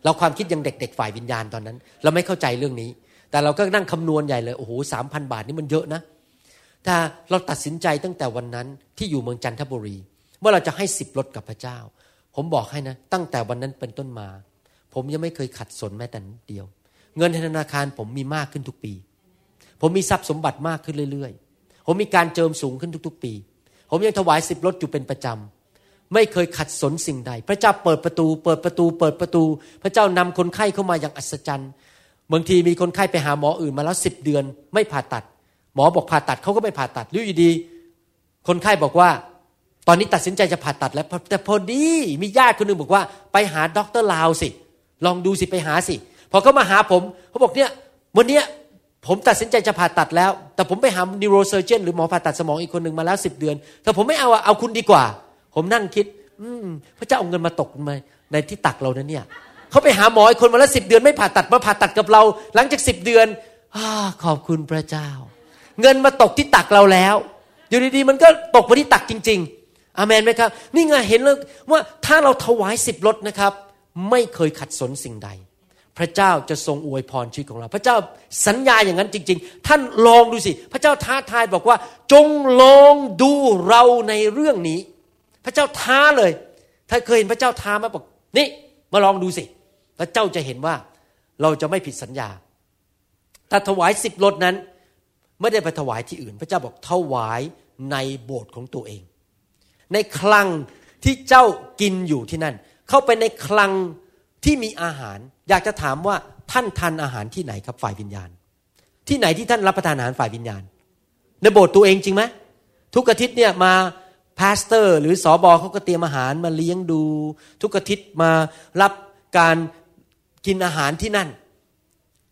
เราความคิดยังเด็กๆฝ่ายวิญญาณตอนนั้นเราไม่เข้าใจเรื่องนี้แต่เราก็นั่งคำนวณใหญ่เลยโอ้โห 3,000 บาทนี่มันเยอะนะถ้าเราตัดสินใจตั้งแต่วันนั้นที่อยู่เมืองจันทบุรีว่าเราจะให้10รถกับพระเจ้าผมบอกให้นะตั้งแต่วันนั้นเป็นต้นมาผมยังไม่เคยขัดสนแม้แต่นิดเดียวเงินในธนาคารผมมีมากขึ้นทุกปีผมมีทรัพย์สมบัติมากขึ้นเรื่อยๆผมมีการเจิมสูงขึ้นทุกๆปีผมยังถวาย10รถอยู่เป็นประจำไม่เคยขัดสนสิ่งใดพระเจ้าเปิดประตูพระเจ้านำคนไข้เข้ามาอย่างอัศจรรย์บางทีมีคนไข้ไปหาหมออื่นมาแล้ว10เดือนไม่ผ่าตัดหมอบอกผ่าตัดเขาก็ไม่ผ่าตัดอยู่ดีคนไข้บอกว่าตอนนี้ตัดสินใจจะผ่าตัดแล้วแต่พอดีมีญาติคนนึงบอกว่าไปหาดร.ลาวสิลองดูสิไปหาสิพอเขามาหาผมเขาบอกเนี่ยวันนี้ผมตัดสินใจจะผ่าตัดแล้วแต่ผมไปหานิวโรเซอร์เจนหรือหมอผ่าตัดสมองอีกคนหนึ่งมาแล้ว10เดือนแต่ผมไม่เอาคุณดีกว่าผมนั่งคิดพระเจ้าเอาเงินมาตกมาในที่ตักเรานะเนี่ยเขาไปหาหมออีกคนมาแล้ว10เดือนไม่ผ่าตัดมาผ่าตัดกับเราหลังจาก10เดือนขอบคุณพระเจ้าเงินมาตกที่ตักเราแล้วอยู่ดีๆมันก็ตกมาที่ตักจริงๆอาเมนไหมครับนี่ไงเห็นเลยว่าถ้าเราถวาย10รถนะครับไม่เคยขัดสนสิ่งใดพระเจ้าจะทรงอวยพรชีวิตของเราพระเจ้าสัญญาอย่างนั้นจริงๆท่านลองดูสิพระเจ้าท้าทายบอกว่าจงลองดูเราในเรื่องนี้พระเจ้าท้าเลยถ้าเคยเห็นพระเจ้าท้ามาบอกนี่มาลองดูสิพระเจ้าจะเห็นว่าเราจะไม่ผิดสัญญาถ้าถวาย10รถนั้นไม่ได้ไปถวายที่อื่นพระเจ้าบอกถวายในโบสถ์ของตัวเองในคลังที่เจ้ากินอยู่ที่นั่นเข้าไปในคลังที่มีอาหารอยากจะถามว่าท่านทานอาหารที่ไหนครับฝ่ายวิญญาณที่ไหนที่ท่านรับประทานอาหารฝ่ายวิญญาณในโบสถ์ตัวเองจริงไหมทุกอาทิตย์เนี่ยมาพาสเตอร์หรือสบเขาก็เตรียมอาหารมาเลี้ยงดูทุกอาทิตย์มารับการกินอาหารที่นั่น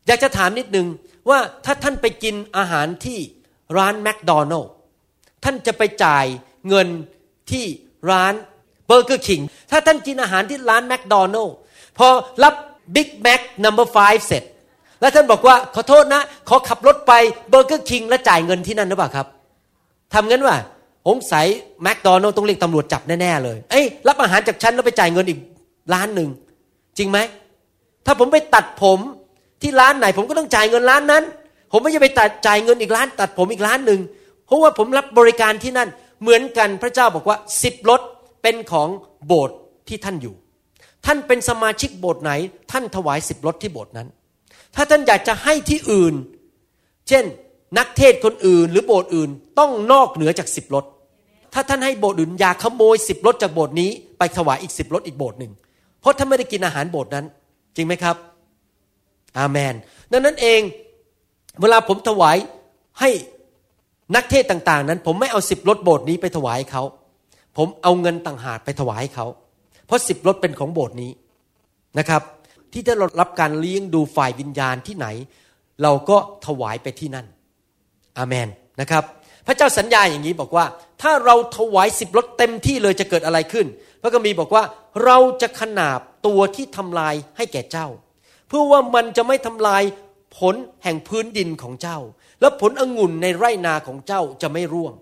อยากจะถามนิดนึงว่าถ้าท่านไปกินอาหารที่ร้านแมคโดนัลด์ท่านจะไปจ่ายเงินที่ร้านเบอร์เกอร์คิงถ้าท่านกินอาหารที่ร้านแมคโดนัลด์พอรับบิ๊กแม็กนัมเบอร์5เสร็จแล้วท่านบอกว่าขอโทษนะขอขับรถไปเบอร์เกอร์คิงแล้วจ่ายเงินที่นั่นหรือเปล่าครับทำงั้นว่าสงสัยแมคโดนัลด์ต้องเรียกตำรวจจับแน่ๆเลยเอ้ยรับอาหารจากฉันแล้วไปจ่ายเงินอีกล้านหนึ่งจริงไหมถ้าผมไปตัดผมที่ร้านไหนผมก็ต้องจ่ายเงินร้านนั้นผมไม่จะไปจ่ายเงินอีกร้านตัดผมอีกร้านนึงเพราะว่าผมรับบริการที่นั่นเหมือนกันพระเจ้าบอกว่า10รถเป็นของโบสถ์ที่ท่านอยู่ท่านเป็นสมาชิกโบสถ์ไหนท่านถวาย10รถที่โบสถ์นั้นถ้าท่านอยากจะให้ที่อื่นเช่นนักเทศคนอื่นหรือโบสถ์อื่นต้องนอกเหนือจาก10รถถ้าท่านให้โบสถ์อื่นอย่าขโมย10รถจากโบสถ์นี้ไปถวายอีก10รถอีกโบสถ์นึงเพราะท่านไม่ได้กินอาหารโบสถ์นั้นจริงมั้ยครับอาเมนดังนั้นเองเวลาผมถวายให้นักเทศต่างๆนั้นผมไม่เอา10รถโบสถ์นี้ไปถวายเขาผมเอาเงินต่างหากไปถวายให้เขาเพราะ10รถเป็นของโบสถ์นี้นะครับที่ได้รับการเลี้ยงดูฝ่ายวิญญาณที่ไหนเราก็ถวายไปที่นั่นอาเมนนะครับพระเจ้าสัญญาอย่างนี้บอกว่าถ้าเราถวาย10รถเต็มที่เลยจะเกิดอะไรขึ้นพระคัมภีร์บอกว่าเราจะขนาบตัวที่ทำลายให้แก่เจ้าเพื่อว่ามันจะไม่ทำลายผลแห่งพื้นดินของเจ้าและผลองุ่นในไร่นาของเจ้าจะไม่ร่วง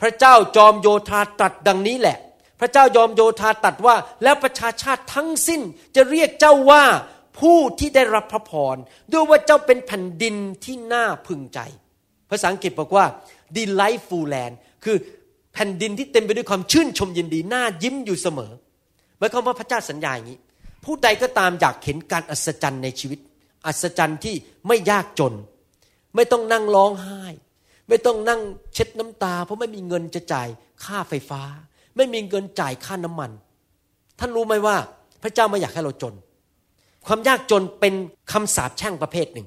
พระเจ้าจอมโยธาตรัสดังนี้แหละพระเจ้ายอมโยธาตรัสว่าแล้วประชาชาติทั้งสิ้นจะเรียกเจ้าว่าผู้ที่ได้รับพระพรด้วยว่าเจ้าเป็นแผ่นดินที่น่าพึงใจภาษาอังกฤษบอกว่า delightful land คือแผ่นดินที่เต็มไปด้วยความชื่นชมยินดีน่ายิ้มอยู่เสมอหมายความว่าพระเจ้าสัญญาอย่างนี้ผู้ใดก็ตามอยากเห็นการอัศจรรย์ในชีวิตอัศจรรย์ที่ไม่ยากจนไม่ต้องนั่งร้องไห้ไม่ต้องนั่งเช็ดน้ำตาเพราะไม่มีเงินจะจ่ายค่าไฟฟ้าไม่มีเงินจ่ายค่าน้ำมันท่านรู้ไหมว่าพระเจ้าไม่อยากให้เราจนความยากจนเป็นคำสาปแช่งประเภทหนึ่ง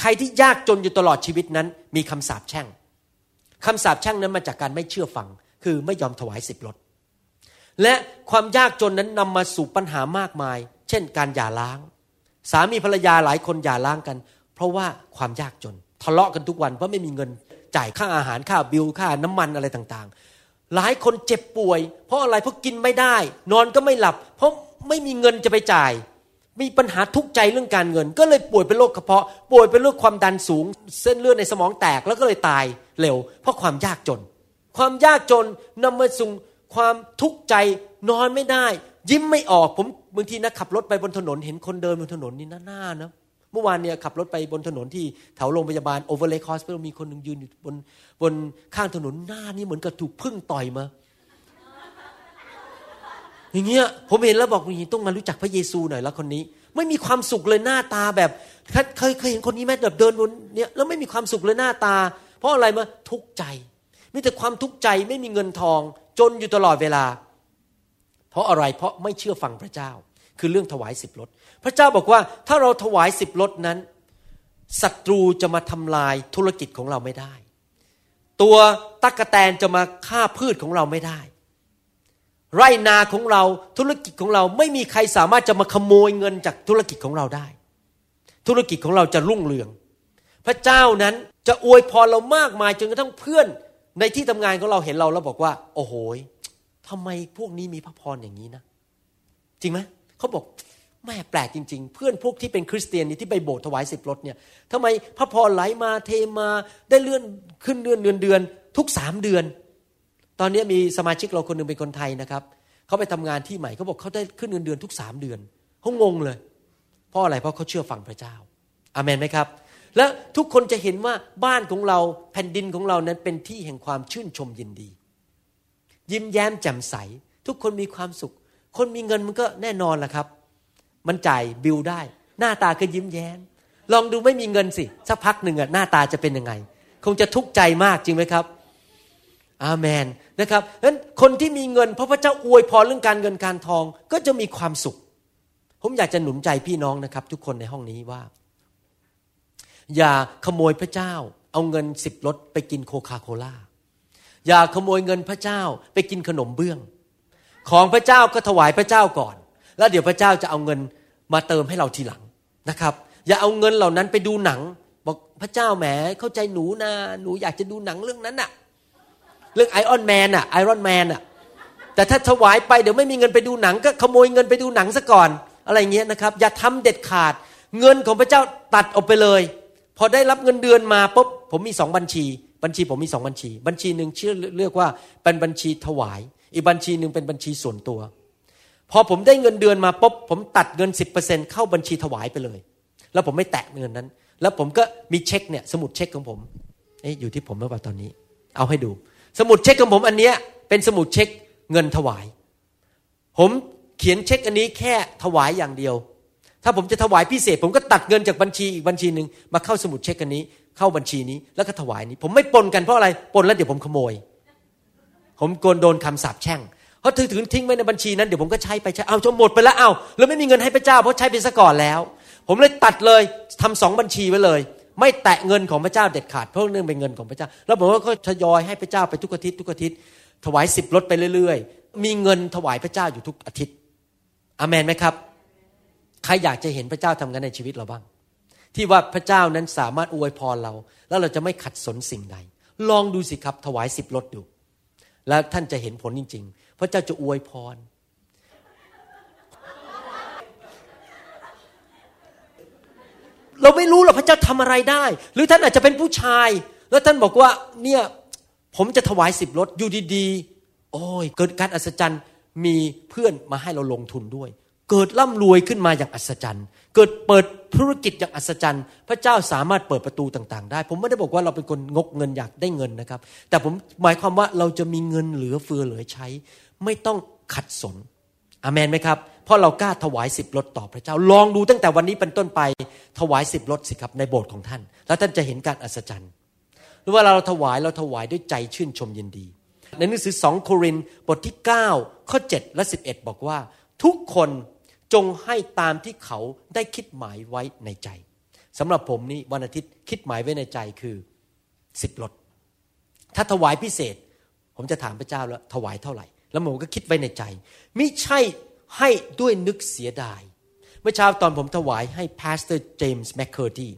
ใครที่ยากจนอยู่ตลอดชีวิตนั้นมีคำสาปแช่งคำสาปแช่งนั้นมาจากการไม่เชื่อฟังคือไม่ยอมถวายสิบลดและความยากจนนั้นนำมาสู่ปัญหามากมายเช่นการหย่าร้างสามีภรรยาหลายคนหย่าร้างกันเพราะว่าความยากจนทะเลาะกันทุกวันเพราะไม่มีเงินจ่ายค่าอาหารค่าบิลค่าน้ำมันอะไรต่างๆหลายคนเจ็บป่วยเพราะอะไรเพราะกินไม่ได้นอนก็ไม่หลับเพราะไม่มีเงินจะไปจ่ายมีปัญหาทุกข์ใจเรื่องการเงินก็เลยป่วยเป็นโรคกระเพาะป่วยเป็นโรคความดันสูงเส้นเลือดในสมองแตกแล้วก็เลยตายเร็วเพราะความยากจนความยากจนนำมาสู่ความทุกข์ใจนอนไม่ได้ยิ้มไม่ออกผมบางทีนะขับรถไปบนถนนเห็นคนเดินบนถนนนี่น่านะเมื่อวานเนี่ยขับรถไปบนถนนที่แถวโรงพยาบาล Overlake Hospital มีคนนึงยืนอยู่บนข้างถนนหน้านี่เหมือนกับถูกผึ้งต่อยมาอย่างเงี้ยผมเห็นแล้วบอกนี่ต้องมารู้จักพระเยซูหน่อยละคนนี้ไม่มีความสุขเลยหน้าตาแบบเคยเห็นคนนี้มั้ยแบบเดินบนเนี่ยแล้วไม่มีความสุขเลยหน้าตาเพราะอะไรมาทุกข์ใจมีแต่ความทุกข์ใจไม่มีเงินทองจนอยู่ตลอดเวลาเพราะอะไรเพราะไม่เชื่อฟังพระเจ้าคือเรื่องถวายสิบลดพระเจ้าบอกว่าถ้าเราถวายสิบลดนั้นศัตรูจะมาทำลายธุรกิจของเราไม่ได้ตัวตั๊กแตนจะมาฆ่าพืชของเราไม่ได้ไร่นาของเราธุรกิจของเราไม่มีใครสามารถจะมาขโมยเงินจากธุรกิจของเราได้ธุรกิจของเราจะรุ่งเรืองพระเจ้านั้นจะอวยพรเรามากมายจนกระทั่งเพื่อนในที่ทำงานของเราเห็นเราแล้วบอกว่าโอ้โหทำไมพวกนี้มีพระพรอย่างนี้นะจริงไหมเขาบอกแม่แปลกจริงๆเพื่อนพวกที่เป็นคริสเตียนนี่ที่ไปโบสถ์ถวายสิบลดเนี่ยทำไมพระพรไหลมาเทมาได้เลื่อนขึ้นเดือนทุก3เดือนตอนนี้มีสมาชิกเราคนนึงเป็นคนไทยนะครับเขาไปทำงานที่ใหม่เขาบอกเขาได้ขึ้นเงินเดือนทุก3เดือนเขางงเลยเพราะอะไรเพราะเขาเชื่อฟังพระเจ้าอาเมนไหมครับและทุกคนจะเห็นว่าบ้านของเราแผ่นดินของเรานั้นเป็นที่แห่งความชื่นชมยินดียิ้มแย้มแจ่มใสทุกคนมีความสุขคนมีเงินมันก็แน่นอนล่ะครับมันจ่ายบิลได้หน้าตาก็ยิ้มแย้มลองดูไม่มีเงินสิสักพักหนึ่งหน้าตาจะเป็นยังไงคงจะทุกข์ใจมากจริงไหมครับอาเมนนะครับงั้นคนที่มีเงินเพราะพระเจ้าอวยพรเรื่องการเงินการทองก็จะมีความสุขผมอยากจะหนุนใจพี่น้องนะครับทุกคนในห้องนี้ว่าอย่าขโมยพระเจ้าเอาเงิน10ลดไปกินโคคาโคล่าอย่าขโมยเงินพระเจ้าไปกินขนมเบื้องของพระเจ้าก็ถวายพระเจ้าก่อนแล้วเดี๋ยวพระเจ้าจะเอาเงินมาเติมให้เราทีหลังนะครับอย่าเอาเงินเหล่านั้นไปดูหนังบอกพระเจ้าแหมเข้าใจหนูนะหนูอยากจะดูหนังเรื่องนั้นน่ะเรื่องไอรอนแมนน่ะแต่ถ้าถวายไปเดี๋ยวไม่มีเงินไปดูหนังก็ขโมยเงินไปดูหนังซะก่อนอะไรเงี้ยนะครับอย่าทำเด็ดขาดเงินของพระเจ้าตัดออกไปเลยพอได้รับเงินเดือนมาปุ๊บผมมี2บัญชีผมมี2บัญชีนึงชื่อเรียกว่าเป็นบัญชีถวายอีกบัญชีนึงเป็นบัญชีส่วนตัวพอผมได้เงินเดือนมาปุ๊บผมตัดเงิน 10% เข้าบัญชีถวายไปเลยแล้วผมไม่แตะเงินนั้นแล้วผมก็มีเช็คเนี่ยสมุดเช็คของผมอยู่ที่ผมเมื่อวันตอนนี้เอาให้ดูสมุดเช็คของผมอันเนี้ยเป็นสมุดเช็คเงินถวายผมเขียนเช็คอันนี้แค่ถวายอย่างเดียวถ้าผมจะถวายพิเศษผมก็ตัดเงินจากบัญชีอีกบัญชีนึงมาเข้าสมุดเช็คอันนี้เข้าบัญชีนี้แล้วก็ถวายนี้ผมไม่ปนกันเพราะอะไรปนแล้วเดี๋ยวผมขโมยผมกลัวโดนคำสาปแช่งเพราะถือทิ้งไว้ในบัญชีนั้นเดี๋ยวผมก็ใช้ไปใช้เอาจนหมดไปแล้วเอาแล้วไม่มีเงินให้พระเจ้าเพราะใช้ไปซะก่อนแล้วผมเลยตัดเลยทำ2บัญชีไว้เลยไม่แตะเงินของพระเจ้าเด็ดขาดเพราะเรื่องเป็นเงินของพระเจ้าแล้วผมก็ทยอยให้พระเจ้าไปทุกอาทิตย์ถวายสิบลดไปเรื่อยๆมีเงินถวายพระเจ้าอยู่ทุกอาทิตย์อาเมนไหมครับใครอยากจะเห็นพระเจ้าทำงานในชีวิตเราบ้างที่ว่าพระเจ้านั้นสามารถอวยพรเราแล้วเราจะไม่ขัดสนสิ่งใดลองดูสิครับถวายสิบลดดูแล้วท่านจะเห็นผลจริงๆพระเจ้าจะอวยพรเราไม่รู้หรอกพระเจ้าทำอะไรได้หรือท่านอาจจะเป็นผู้ชายแล้วท่านบอกว่าเนี่ยผมจะถวายสิบลดอยู่ดีๆโอ้ยเกิดการอัศจรรย์มีเพื่อนมาให้เราลงทุนด้วย เกิดร่ำรวยขึ้นมาอย่างอัศจรรย์เกิดเปิดธุรกิจอย่างอัศจรรย์พระเจ้าสามารถเปิดประตูต่างๆได้ผมไม่ได้บอกว่าเราเป็นคนงกเงินอยากได้เงินนะครับแต่ผมหมายความว่าเราจะมีเงินเหลือเฟือเหลือใช้ไม่ต้องขัดสนอาเมนไหมครับเพราะเรากล้าถวาย10ลดต่อพระเจ้าลองดูตั้งแต่วันนี้เป็นต้นไปถวาย10ลดสิครับในโบสถ์ของท่านแล้วท่านจะเห็นการอัศจรรย์หรือว่าเราถวายด้วยใจชื่นชมยินดีในหนังสือ2โครินธ์บทที่9ข้อ7และ11บอกว่าทุกคนจงให้ตามที่เขาได้คิดหมายไว้ในใจสำหรับผมนี่วันอาทิตย์คิดหมายไว้ในใจคือ10ลดถ้าถวายพิเศษผมจะถามพระเจ้าแล้วถวายเท่าไหร่แล้วผมก็คิดไว้ในใจไม่ใช่ให้ด้วยนึกเสียดายเมื่อเช้าตอนผมถวายให้พาสเตอร์เจมส์แมคเคอร์ตี้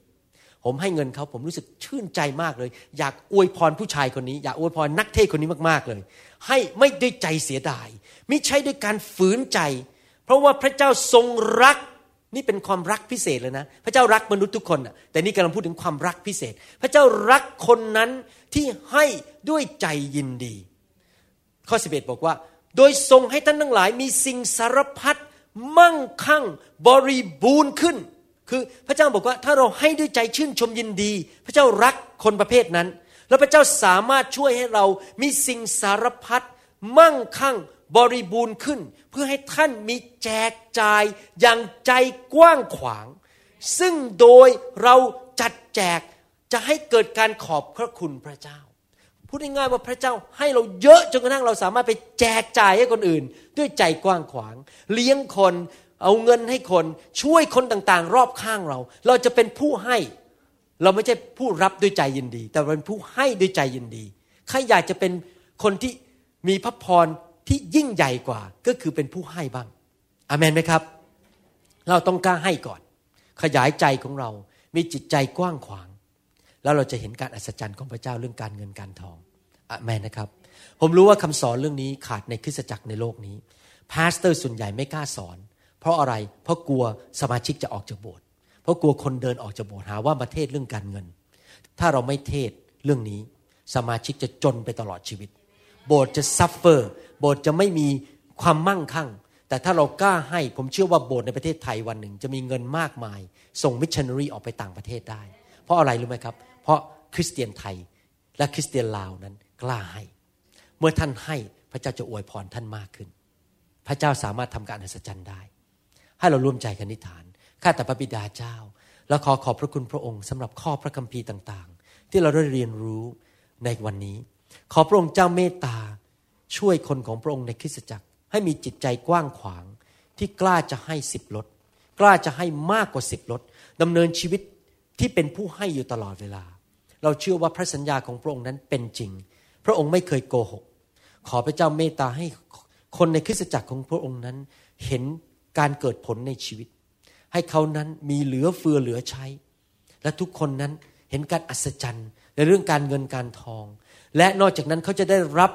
ผมให้เงินเขาผมรู้สึกชื่นใจมากเลยอยากอวยพรผู้ชายคนนี้อยากอวยพรนักเทศน์คนนี้มากๆเลยให้ไม่ด้วยใจเสียดายไม่ใช่ด้วยการฝืนใจเพราะว่าพระเจ้าทรงรักนี่เป็นความรักพิเศษเลยนะพระเจ้ารักมนุษย์ทุกคนแต่นี่กำลังพูดถึงความรักพิเศษพระเจ้ารักคนนั้นที่ให้ด้วยใจยินดีข้อ11บอกว่าโดยทรงให้ท่านทั้งหลายมีสิ่งสารพัดมั่งคั่งบริบูรณ์ขึ้นคือพระเจ้าบอกว่าถ้าเราให้ด้วยใจชื่นชมยินดีพระเจ้ารักคนประเภทนั้นแล้วพระเจ้าสามารถช่วยให้เรามีสิ่งสารพัดมั่งคั่งบริบูรณ์ขึ้นเพื่อให้ท่านมีแจกจ่ายอย่างใจกว้างขวางซึ่งโดยเราจัดแจกจะให้เกิดการขอบพระคุณพระเจ้าพูดง่ายๆว่าพระเจ้าให้เราเยอะจนกระทั่งเราสามารถไปแจกจ่ายให้คนอื่นด้วยใจกว้างขวางเลี้ยงคนเอาเงินให้คนช่วยคนต่างๆรอบข้างเราเราจะเป็นผู้ให้เราไม่ใช่ผู้รับด้วยใจยินดีแต่เป็นผู้ให้ด้วยใจยินดีใครอยากจะเป็นคนที่มีพระพรที่ยิ่งใหญ่กว่าก็คือเป็นผู้ให้บ้างอาเมนไหมครับเราต้องกล้าให้ก่อนขยายใจของเรามีจิตใจกว้างขวางแล้วเราจะเห็นการอัศจรรย์ของพระเจ้าเรื่องการเงินการทองอาเมนนะครับผมรู้ว่าคำสอนเรื่องนี้ขาดในคริสตจักรในโลกนี้พาสเตอร์ส่วนใหญ่ไม่กล้าสอนเพราะอะไรเพราะกลัวสมาชิกจะออกจากโบสถ์เพราะกลัวคนเดินออกจากโบสถ์หาว่ามาเทศเรื่องการเงินถ้าเราไม่เทศเรื่องนี้สมาชิกจะจนไปตลอดชีวิตโบสถ์จะซัฟเฟอร์โบสถ์จะไม่มีความมั่งคั่งแต่ถ้าเรากล้าให้ผมเชื่อว่าโบสถ์ในประเทศไทยวันหนึ่งจะมีเงินมากมายส่งมิชชันนารีออกไปต่างประเทศได้เพราะอะไรรู้ไหมครับเพราะคริสเตียนไทยและคริสเตียนลาวนั้นกล้าให้เมื่อท่านให้พระเจ้าจะอวยพรท่านมากขึ้นพระเจ้าสามารถทำการอัศจรรย์ได้ให้เราร่วมใจกันอธิษฐานข้าแต่พระบิดาเจ้าและขอบพระคุณพระองค์สำหรับข้อพระคัมภีร์ต่างๆที่เราได้เรียนรู้ในวันนี้ขอพระองค์เจ้าเมตตาช่วยคนของพระองค์ในคริสตจักรให้มีจิตใจกว้างขวางที่กล้าจะให้10ลดกล้าจะให้มากกว่า10ลดดำเนินชีวิตที่เป็นผู้ให้อยู่ตลอดเวลาเราเชื่อว่าพระสัญญาของพระองค์นั้นเป็นจริงพระองค์ไม่เคยโกหกขอพระเจ้าเมตตาให้คนในคริสตจักรของพระองค์นั้นเห็นการเกิดผลในชีวิตให้เขานั้นมีเหลือเฟือเหลือใช้และทุกคนนั้นเห็นการอัศจรรย์ในเรื่องการเงินการทองและนอกจากนั้นเขาจะได้รับ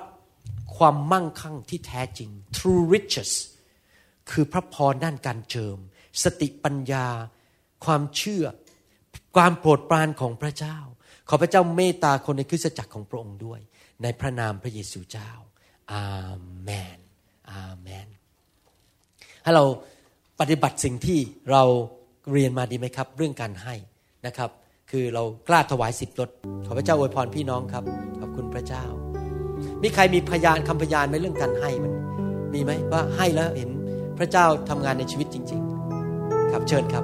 ความมั่งคั่งที่แท้จริง True Riches คือพระพรด้านการเจิมสติปัญญาความเชื่อความโปรดปรานของพระเจ้าขอพระเจ้าเมตตาคนในคริสตจักรของพระองค์ด้วยในพระนามพระเยซูเจ้าอาเมนอาเมนให้เราปฏิบัติสิ่งที่เราเรียนมาดีไหมครับเรื่องการให้นะครับคือเรากล้าถวาย10ลดขอพระเจ้าอวยพรพี่น้องครับขอบคุณพระเจ้ามีใครมีพยานคำพยานไหมเรื่องการให้มันมีไหมว่าให้แล้วเห็นพระเจ้าทำงานในชีวิตจริงๆครับเชิญครับ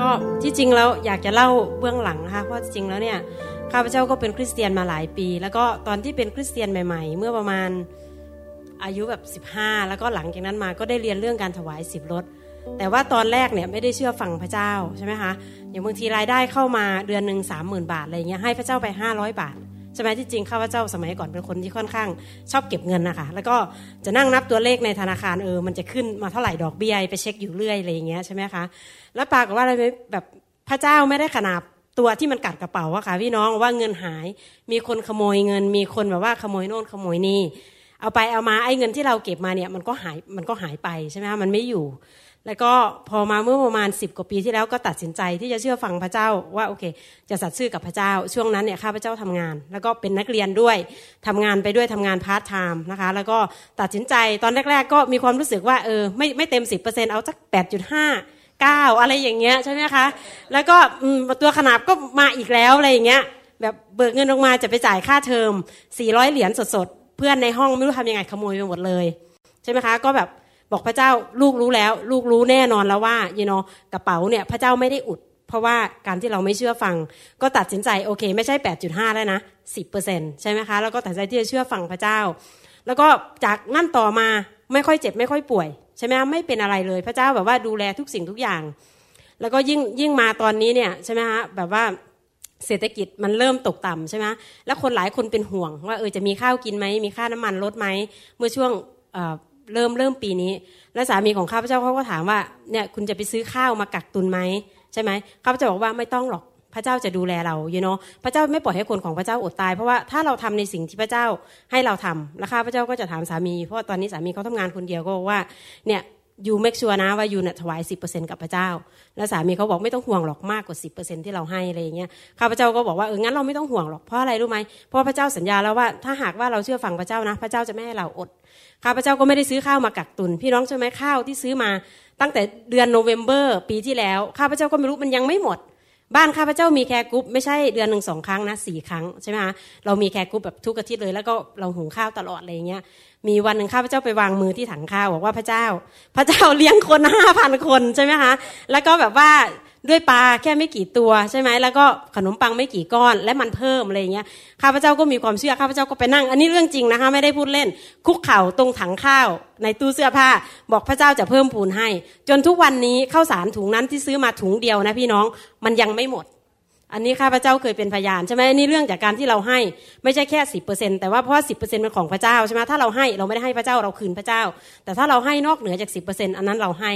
ก็ที่จริงแล้วอยากจะเล่าเบื้องหลังนะคะเพราะจริงแล้วเนี่ยข้าพเจ้าก็เป็นคริสเตียนมาหลายปีแล้วก็ตอนที่เป็นคริสเตียนใหม่ๆเมื่อประมาณอายุแบบ15แล้วก็หลังจากนั้นมาก็ได้เรียนเรื่องการถวาย10ลดแต่ว่าตอนแรกเนี่ยไม่ได้เชื่อฟังพระเจ้าใช่ไหมคะอย่างบางทีรายได้เข้ามาเดือนนึง 30,000 บาทอะไรเงี้ยให้พระเจ้าไป500บาทใช่ไหมที่จริงข้าพเจ้าสมัยก่อนเป็นคนที่ค่อนข้างชอบเก็บเงินนะคะแล้วก็จะนั่งนับตัวเลขในธนาคารมันจะขึ้นมาเท่าไหร่ดอกเบี้ยไปเช็คอยู่เรื่อยอะไรเงี้ยใช่ไหมคะแล้วปรากฏว่าอะไรแบบพระเจ้าไม่ได้ขนาบตัวที่มันกัดกระเป๋าอะค่ะพี่น้องว่าเงินหายมีคนขโมยเงินมีคนแบบว่าขโมยโน่นขโมยนี่เอาไปเอามาไอ้เงินที่เราเก็บมาเนี่ยมันก็หายไปใช่ไหมคะมันไม่อยู่ แล้วก็พอมาเมื่อประมาณ10กว่าปีที่แล้วก็ตัดสินใจที่จะเชื่อฟังพระเจ้าว่าโอเคจะสัตย์ซื่อกับพระเจ้าช่วงนั้นเนี่ยข้าพเจ้าทำงานแล้วก็เป็นนักเรียนด้วยทำงานไปด้วยทำงานพาร์ทไทม์นะคะแล้วก็ตัดสินใจตอนแรกๆก็มีความรู้สึกว่าไม่เต็ม 10% เอาสัก 8.59 อะไรอย่างเงี้ยใช่ไหมคะแล้วก็ตัวขนาบก็มาอีกแล้วอะไรอย่างเงี้ยแบบเบิกเงินออกมาจะไปจ่ายค่าเทอม400เหรียญสดๆเพื่อนในห้องไม่รู้ทำยังไงขโมยไปหมดเลยใช่ไหมคะก็แบบบอกพระเจ้าลูกรู้แล้วลูกรู้แน่นอนแล้วว่าyou know กระเป๋าเนี่ยพระเจ้าไม่ได้อุดเพราะว่าการที่เราไม่เชื่อฟังก็ตัดสินใจโอเคไม่ใช่ 8.5 แล้วนะ 10% ใช่ไหมคะแล้วก็ตัดสินใจที่จะเชื่อฟังพระเจ้าแล้วก็จากนั่นต่อมาไม่ค่อยเจ็บไม่ค่อยป่วยใช่ไหมไม่เป็นอะไรเลยพระเจ้าแบบว่าดูแลทุกสิ่งทุกอย่างแล้วก็ยิ่งมาตอนนี้เนี่ยใช่ไหมคะแบบว่าเศรษฐกิจมันเริ่มตกต่ำใช่ไหมแล้วคนหลายคนเป็นห่วงว่าจะมีข้าวกินไหมมีค่าน้ำมันลดไหมเมื่อช่วงเริ่มปีนี้แล้วสามีของข้าพเจ้าเขาก็ถามว่าเนี่ยคุณจะไปซื้อข้าวมากักตุนไหมใช่ไหมข้าพเจ้าบอกว่าไม่ต้องหรอกพระเจ้าจะดูแลเราyou know พระเจ้าไม่ปล่อยให้คนของพระเจ้าอดตายเพราะว่าถ้าเราทำในสิ่งที่พระเจ้าให้เราทำแล้วข้าพเจ้าก็จะถามสามีเพราะตอนนี้สามีเขาทำงานคนเดียวก็บอกว่าเนี่ยyou make sure นะว่าyouถวาย 10% กับพระเจ้าแล้วสามีเขาบอกไม่ต้องห่วงหรอกมากกว่า 10% ที่เราให้อะไรอย่างเงี้ยข้าพเจ้าก็บอกว่างั้นเราไม่ต้องห่วงหรอกเพราะอะไรรู้ไหมเพราะพระเจ้าสัญญาแล้วว่าถ้าหากว่าเราเชื่อฟังพระเจ้านะพระเจ้าจะไม่ให้เราอดข้าพเจ้าก็ไม่ได้ซื้อข้าวมากักตุนพี่น้องใช่ไหมข้าวที่ซื้อมาตั้งแต่เดือน November ปีที่แล้วข้าพเจ้าก็ไม่รู้มันยังไม่หมดบ้านข้าพเจ้ามีแคร์กรุ๊ปไม่ใช่เดือนนึง2ครั้งนะ4ครั้งใช่มั้ยคะเรามีแคร์กรุ๊ปแบบทุกอาทิตย์เลยแล้วก็เราหุงข้าวตลอดอะไรอย่างเงี้ยมีวันนึงข้าพเจ้าไปวางมือที่ถังข้าวบอกว่าพระเจ้าเลี้ยงคน 5,000 คนใช่มั้ยคะแล้วก็แบบว่าด้วยปลาแค่ไม่กี่ตัวใช่มั้ยแล้วก็ขนมปังไม่กี่ก้อนและมันเพิ่มอะไรอย่างเงี้ยข้าพเจ้าก็มีความเชื่อข้าพเจ้าก็ไปนั่งอันนี้เรื่องจริงนะคะไม่ได้พูดเล่นคุกเข่าตรงถังข้าวในตู้เสื้อผ้าบอกพระเจ้าจะเพิ่มพูนให้จนทุกวันนี้ข้าวสารถุงนั้นที่ซื้อมาถุงเดียวนะพี่น้องมันยังไม่หมดอันนี้ข้าพเจ้าเคยเป็นพยานใช่มั้ยอันนี้เรื่องจากการที่เราให้ไม่ใช่แค่ 10% แต่ว่าเพราะ 10% มันของพระเจ้าใช่มั้ยถ้าเราให้เราไม่ได้ให้พระเจ้าเราคืนพระเจ้าแต่ถ้าเราให้นอกเหนือจาก 10% อันนั้นเราให้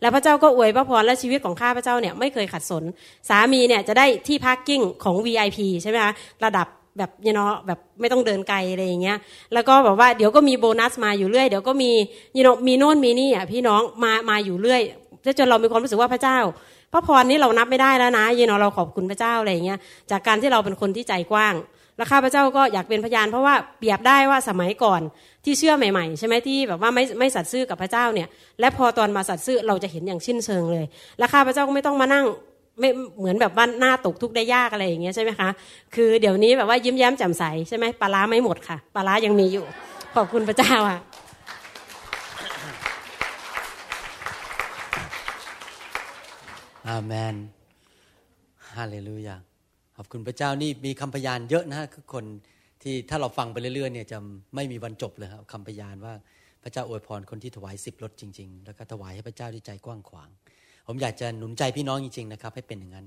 แล้วพระเจ้าก็อวยพระพรและชีวิตของข้าพเจ้าเนี่ยไม่เคยขัดสนสามีเนี่ยจะได้ที่พาร์คกิ้งของ VIP ใช่มั้ยคะระดับแบบyou knowแบบไม่ต้องเดินไกลอะไรอย่างเงี้ยแล้วก็แบบว่าเดี๋ยวก็มีโบนัสมาอยู่เรื่อยเดี๋ยวก็มีyou knowมีโน่นมีนี่อ่ะพี่น้องมาอยู่เรื่อยจนเรามีความรู้สึกว่าพระเจ้าพระพรนี้เรานับไม่ได้แล้วนะyou knowเราขอบคุณพระเจ้าอะไรอย่างเงี้ยจากการที่เราเป็นคนที่ใจกว้างแล้วข้าพเจ้าก็อยากเป็นพยานเพราะว่าเปรียบได้ว่าสมัยก่อนที่เชื่อใหม่ๆใช่ไหมที่แบบว่าไม่สัตย์ซื่อกับพระเจ้าเนี่ยและพอตอนมาสัตย์ซื่อเราจะเห็นอย่างสิ้นเชิงเลยแล้วข้าพเจ้าก็ไม่ต้องมานั่งไม่เหมือนแบบว่าหน้าตกทุกข์ได้ยากอะไรอย่างเงี้ยใช่ไหมคะคือเดี๋ยวนี้แบบว่ายิ้มแย้มแจ่มใสใช่ไหมปลาร้าไม่หมดค่ะปลาร้ายังมีอยู่ขอบคุณพระเจ้าค่ะอาเมนฮาเลลูยาขอบคุณพระเจ้านี่มีคำพยานเยอะนะฮะคือคนที่ถ้าเราฟังไปเรื่อยๆเนี่ยจะไม่มีวันจบเลยครับคำพยานว่าพระเจ้าอวยพรคนที่ถวาย10ลดจริงๆแล้วก็ถวายให้พระเจ้าด้วยใจกว้างขวางผมอยากจะหนุนใจพี่น้องจริงๆนะครับให้เป็นอย่างนั้น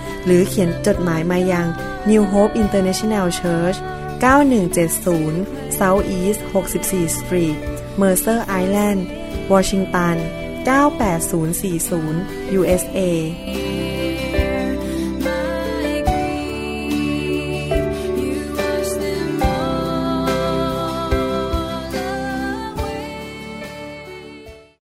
หรือเขียนจดหมายมายัง New Hope International Church 9170 South East 64 Street Mercer Island Washington 98040 USA